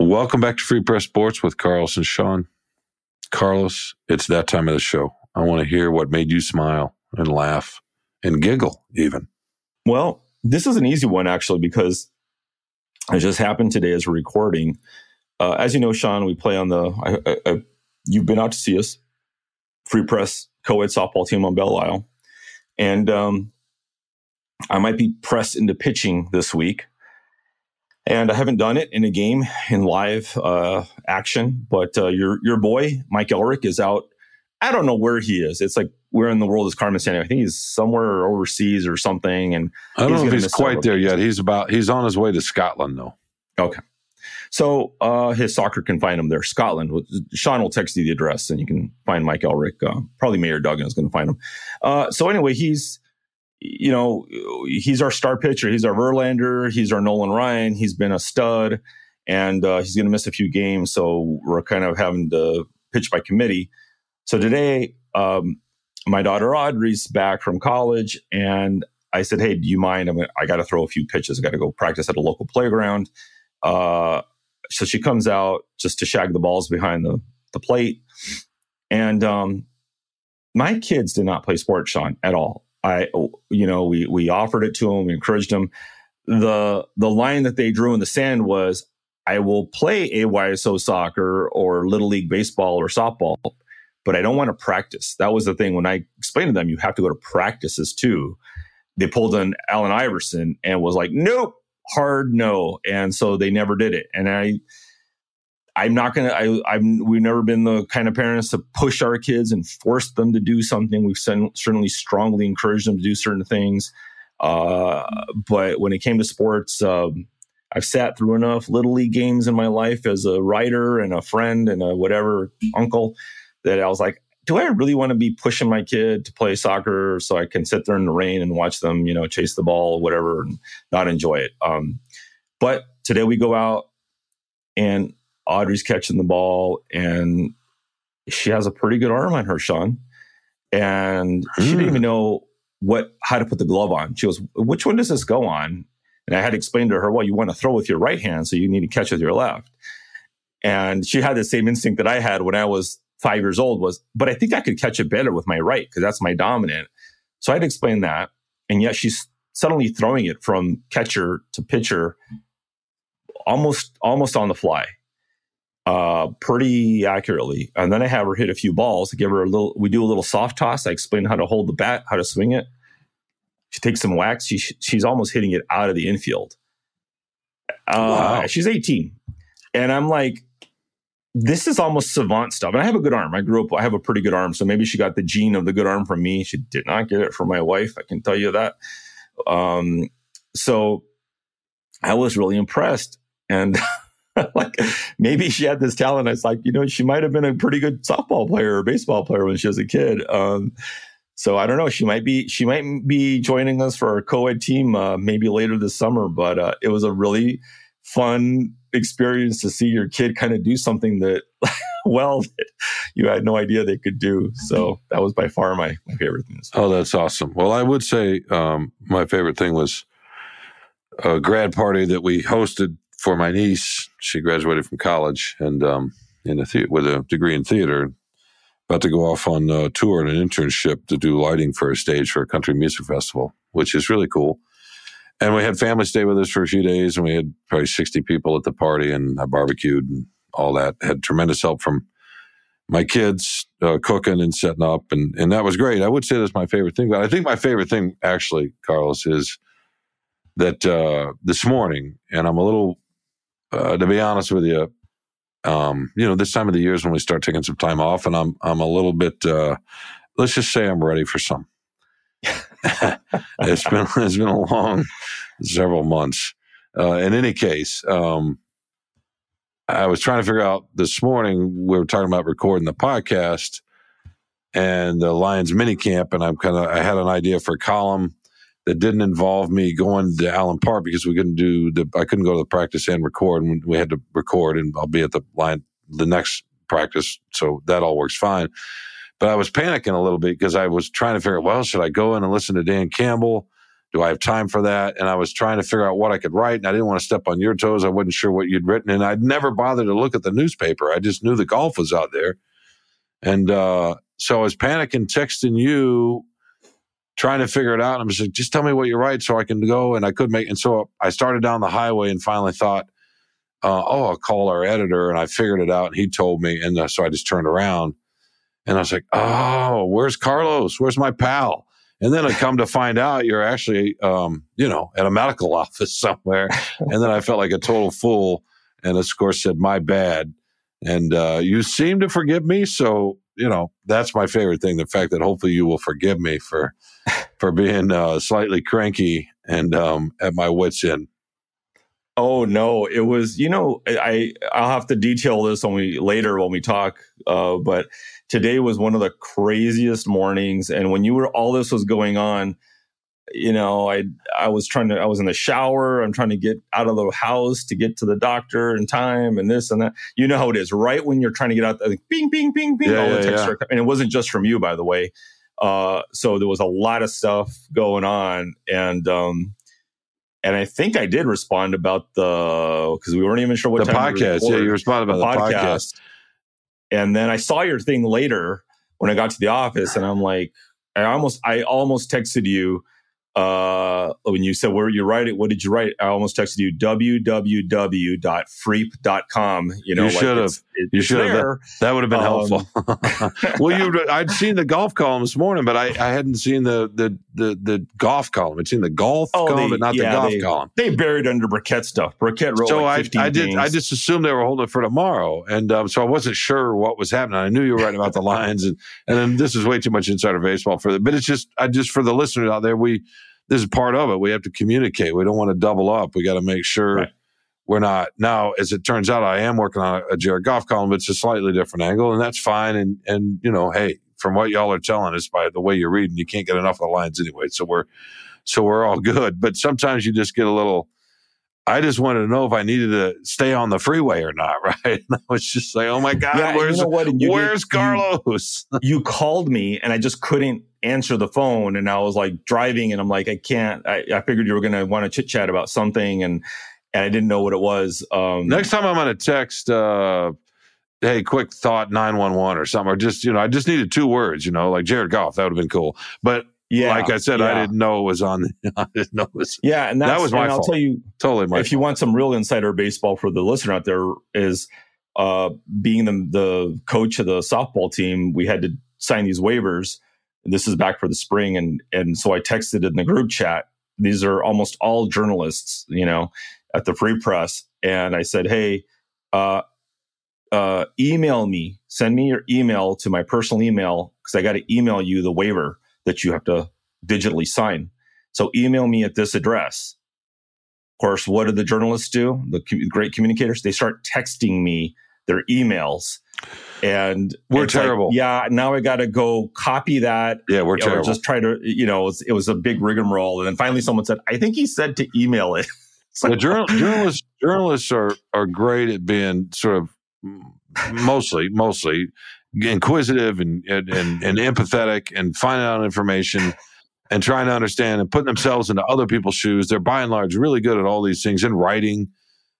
Welcome back to Free Press Sports with Carlos and Sean. Carlos, it's that time of the show. I want to hear what made you smile and laugh and giggle even. Well, this is an easy one, actually, because it just happened today as we're recording. As you know, Sean, we play on the... you've been out to see us. Free Press co-ed softball team on Belle Isle. And I might be pressed into pitching this week. And I haven't done it in a game in live action. But your boy, Mike Elric, is out. I don't know where he is. It's like, where in the world is Carmen Sandiego? I think he's somewhere overseas or something. And I don't know if he's quite there yet. He's on his way to Scotland, though. Okay. So his soccer can find him there. Scotland. Sean will text you the address, and you can find Mike Elric. Probably Mayor Duggan is going to find him. So anyway, he's our star pitcher. He's our Verlander. He's our Nolan Ryan. He's been a stud, and he's going to miss a few games. So we're kind of having to pitch by committee. So today, my daughter Audrey's back from college, and I said, "Hey, do you mind? I got to throw a few pitches. I got to go practice at a local playground." So she comes out just to shag the balls behind the plate. And my kids did not play sports, Sean, at all. We offered it to them, we encouraged them. The line that they drew in the sand was, I will play AYSO soccer or Little League baseball or softball, but I don't want to practice. That was the thing. When I explained to them, you have to go to practices too. They pulled an Allen Iverson and was like, nope. Hard no. And so they never did it. And we've never been the kind of parents to push our kids and force them to do something. We've certainly strongly encouraged them to do certain things. But when it came to sports, I've sat through enough Little League games in my life as a writer and a friend and a whatever uncle that I was like, do I really want to be pushing my kid to play soccer so I can sit there in the rain and watch them, chase the ball, whatever, and not enjoy it? But today we go out and Audrey's catching the ball and she has a pretty good arm on her, Sean. And she didn't even know how to put the glove on. She goes, which one does this go on? And I had explained to her, well, you want to throw with your right hand, so you need to catch with your left. And she had the same instinct that I had when I was 5 years old but I think I could catch it better with my right because that's my dominant. So I'd explain that. And yet she's suddenly throwing it from catcher to pitcher almost on the fly, pretty accurately. And then I have her hit a few balls to give her we do a little soft toss. I explain how to hold the bat, how to swing it. She takes some whacks. She's almost hitting it out of the infield. Wow. She's 18. And I'm like, this is almost savant stuff. And I have a good arm. I have a pretty good arm. So maybe she got the gene of the good arm from me. She did not get it from my wife. I can tell you that. So I was really impressed. And like, maybe she had this talent. I was like, she might've been a pretty good softball player or baseball player when she was a kid. So I don't know. She might be joining us for our co-ed team, maybe later this summer, but it was a really fun experience to see your kid kind of do something that, well, you had no idea they could do. So that was by far my favorite thing. Oh, that's awesome. Well, I would say my favorite thing was a grad party that we hosted for my niece. She graduated from college and with a degree in theater, about to go off on a tour and an internship to do lighting for a stage for a country music festival, which is really cool. And we had family stay with us for a few days, and we had probably 60 people at the party, and I barbecued and all that. Had tremendous help from my kids cooking and setting up, and that was great. I would say that's my favorite thing. But I think my favorite thing, actually, Carlos, is that this morning, and I'm a little, to be honest with you, this time of the year is when we start taking some time off, and I'm a little bit, let's just say I'm ready for some. It's been a long several months. In any case, I was trying to figure out this morning, we were talking about recording the podcast and the Lions minicamp, and I had an idea for a column that didn't involve me going to Allen Park because I couldn't go to the practice and record, and we had to record, and I'll be at the next practice. So that all works fine. But I was panicking a little bit because I was trying to figure out, well, should I go in and listen to Dan Campbell? Do I have time for that? And I was trying to figure out what I could write, and I didn't want to step on your toes. I wasn't sure what you'd written, and I'd never bothered to look at the newspaper. I just knew the golf was out there. And so I was panicking, texting you, trying to figure it out. I'm just like, just tell me what you write so I can go. And I could make, and so I started down the highway and finally thought, I'll call our editor. And I figured it out, and he told me. And so I just turned around, and I was like, oh, where's Carlos? Where's my pal? And then I come to find out you're actually, at a medical office somewhere. And then I felt like a total fool. And of course said, my bad. And you seem to forgive me. So, that's my favorite thing. The fact that hopefully you will forgive me for being slightly cranky and at my wit's end. Oh, no, it was, I'll have to detail this later when we talk. But today was one of the craziest mornings. And when all this was going on, I was in the shower. I'm trying to get out of the house to get to the doctor in time and this and that. You know how it is, right? When you're trying to get out, like, bing, bing, bing, bing. Yeah, all the texts are, and it wasn't just from you, by the way. So there was a lot of stuff going on. And I think I did respond about because we weren't even sure what the time podcast. Yeah, you responded about the podcast. And then I saw your thing later when I got to the office, and I'm like, I almost texted you when you said, "Where you write it? What did you write?" I almost texted you www.freep.com. You should have. You should have. That would have been helpful. I'd seen the golf column this morning, but I hadn't seen the golf column. I'd seen the golf column, but not the golf column. They buried under Burkett stuff. Burkett wrote 15 games. I just assumed they were holding it for tomorrow, and so I wasn't sure what was happening. I knew you were writing about the Lions, and then this is way too much insider baseball for it. But it's just for the listeners out there, this is part of it. We have to communicate. We don't want to double up. We got to make sure we're not. Now, as it turns out, I am working on a Jared Goff column, but it's a slightly different angle, and that's fine. And hey, from what y'all are telling us by the way you're reading, you can't get enough of the lines anyway. So we're all good. But sometimes you just get a little. I just wanted to know if I needed to stay on the freeway or not, right? And I was just like, oh my God, where's Carlos? You called me, and I just couldn't answer the phone. And I was like driving, and I'm like, I can't. I figured you were going to want to chit chat about something, and I didn't know what it was. Next time I'm going to text, hey, quick thought 911 or something, or just, I just needed two words, like Jared Goff. That would have been cool. But yeah, like I said, I didn't know it was on. I didn't know it was. Yeah, and that was my fault. I'll tell you, totally my fault. If you want some real insider baseball for the listener out there, is being the coach of the softball team, we had to sign these waivers. This is back for the spring, and so I texted in the group chat. These are almost all journalists, at the Free Press, and I said, hey, email me, send me your email to my personal email because I got to email you the waiver that you have to digitally sign. So email me at this address. Of course, what do the journalists do? The great communicators, they start texting me their emails. And we're terrible. Like, now I got to go copy that. Yeah, we're terrible. Just try to, it was a big rigmarole. And then finally someone said, I think he said to email it. So journalists are great at being sort of mostly inquisitive and empathetic and finding out information and trying to understand and putting themselves into other people's shoes. They're by and large really good at all these things in writing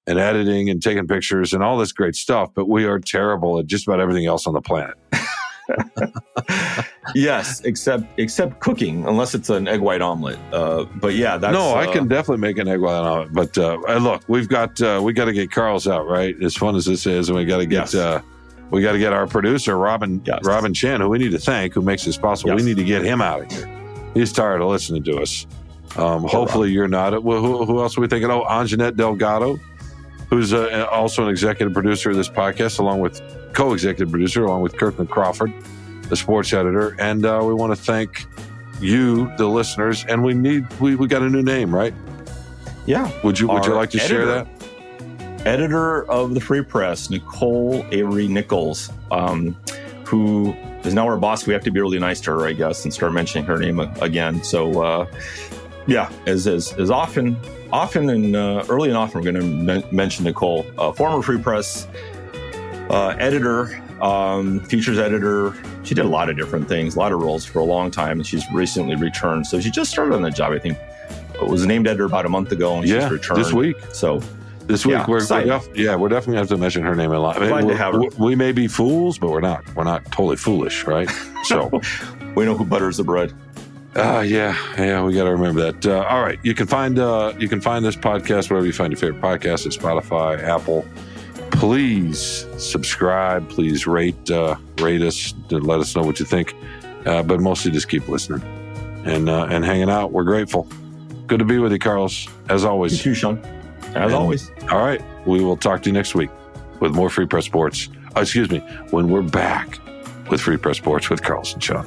and editing and taking pictures and all this great stuff, but we are terrible at just about everything else on the planet. Yes, except cooking, unless it's an egg white omelet. But yeah, that's no. I can definitely make an egg white omelet. But look, we got to get Carl's out, right? As fun as this is, and we got to get. Yes. We got to get our producer, Robin Chan, who we need to thank, who makes this possible. Yes. We need to get him out of here. He's tired of listening to us. Hopefully you're not. Well, who else are we thinking? Oh, Anjanette Delgado, who's also an executive producer of this podcast, along with Kirkland Crawford, the sports editor. And we want to thank you, the listeners. And we got a new name, right? Yeah. Would you like to share that? Editor of the Free Press, Nicole Avery Nichols, who is now our boss. We have to be really nice to her, I guess, and start mentioning her name again. So, as often and early and often, we're going to mention Nicole, former Free Press editor features editor. She did a lot of different things, a lot of roles for a long time, and she's recently returned. So she just started on the job, I think. Was named editor about a month ago, and she's returned. This week. So this week, we're definitely going to have to mention her name a lot. Glad to have her. We may be fools, but we're not. We're not totally foolish, right? So we know who butters the bread. We got to remember that. All right, you can find this podcast wherever you find your favorite podcast, at Spotify, Apple. Please subscribe. Please rate us. To let us know what you think. But mostly just keep listening and hanging out. We're grateful. Good to be with you, Carlos, as always. You too, Sean. As always. All right. We will talk to you next week with more Free Press Sports. When we're back with Free Press Sports with Carlos and Sean.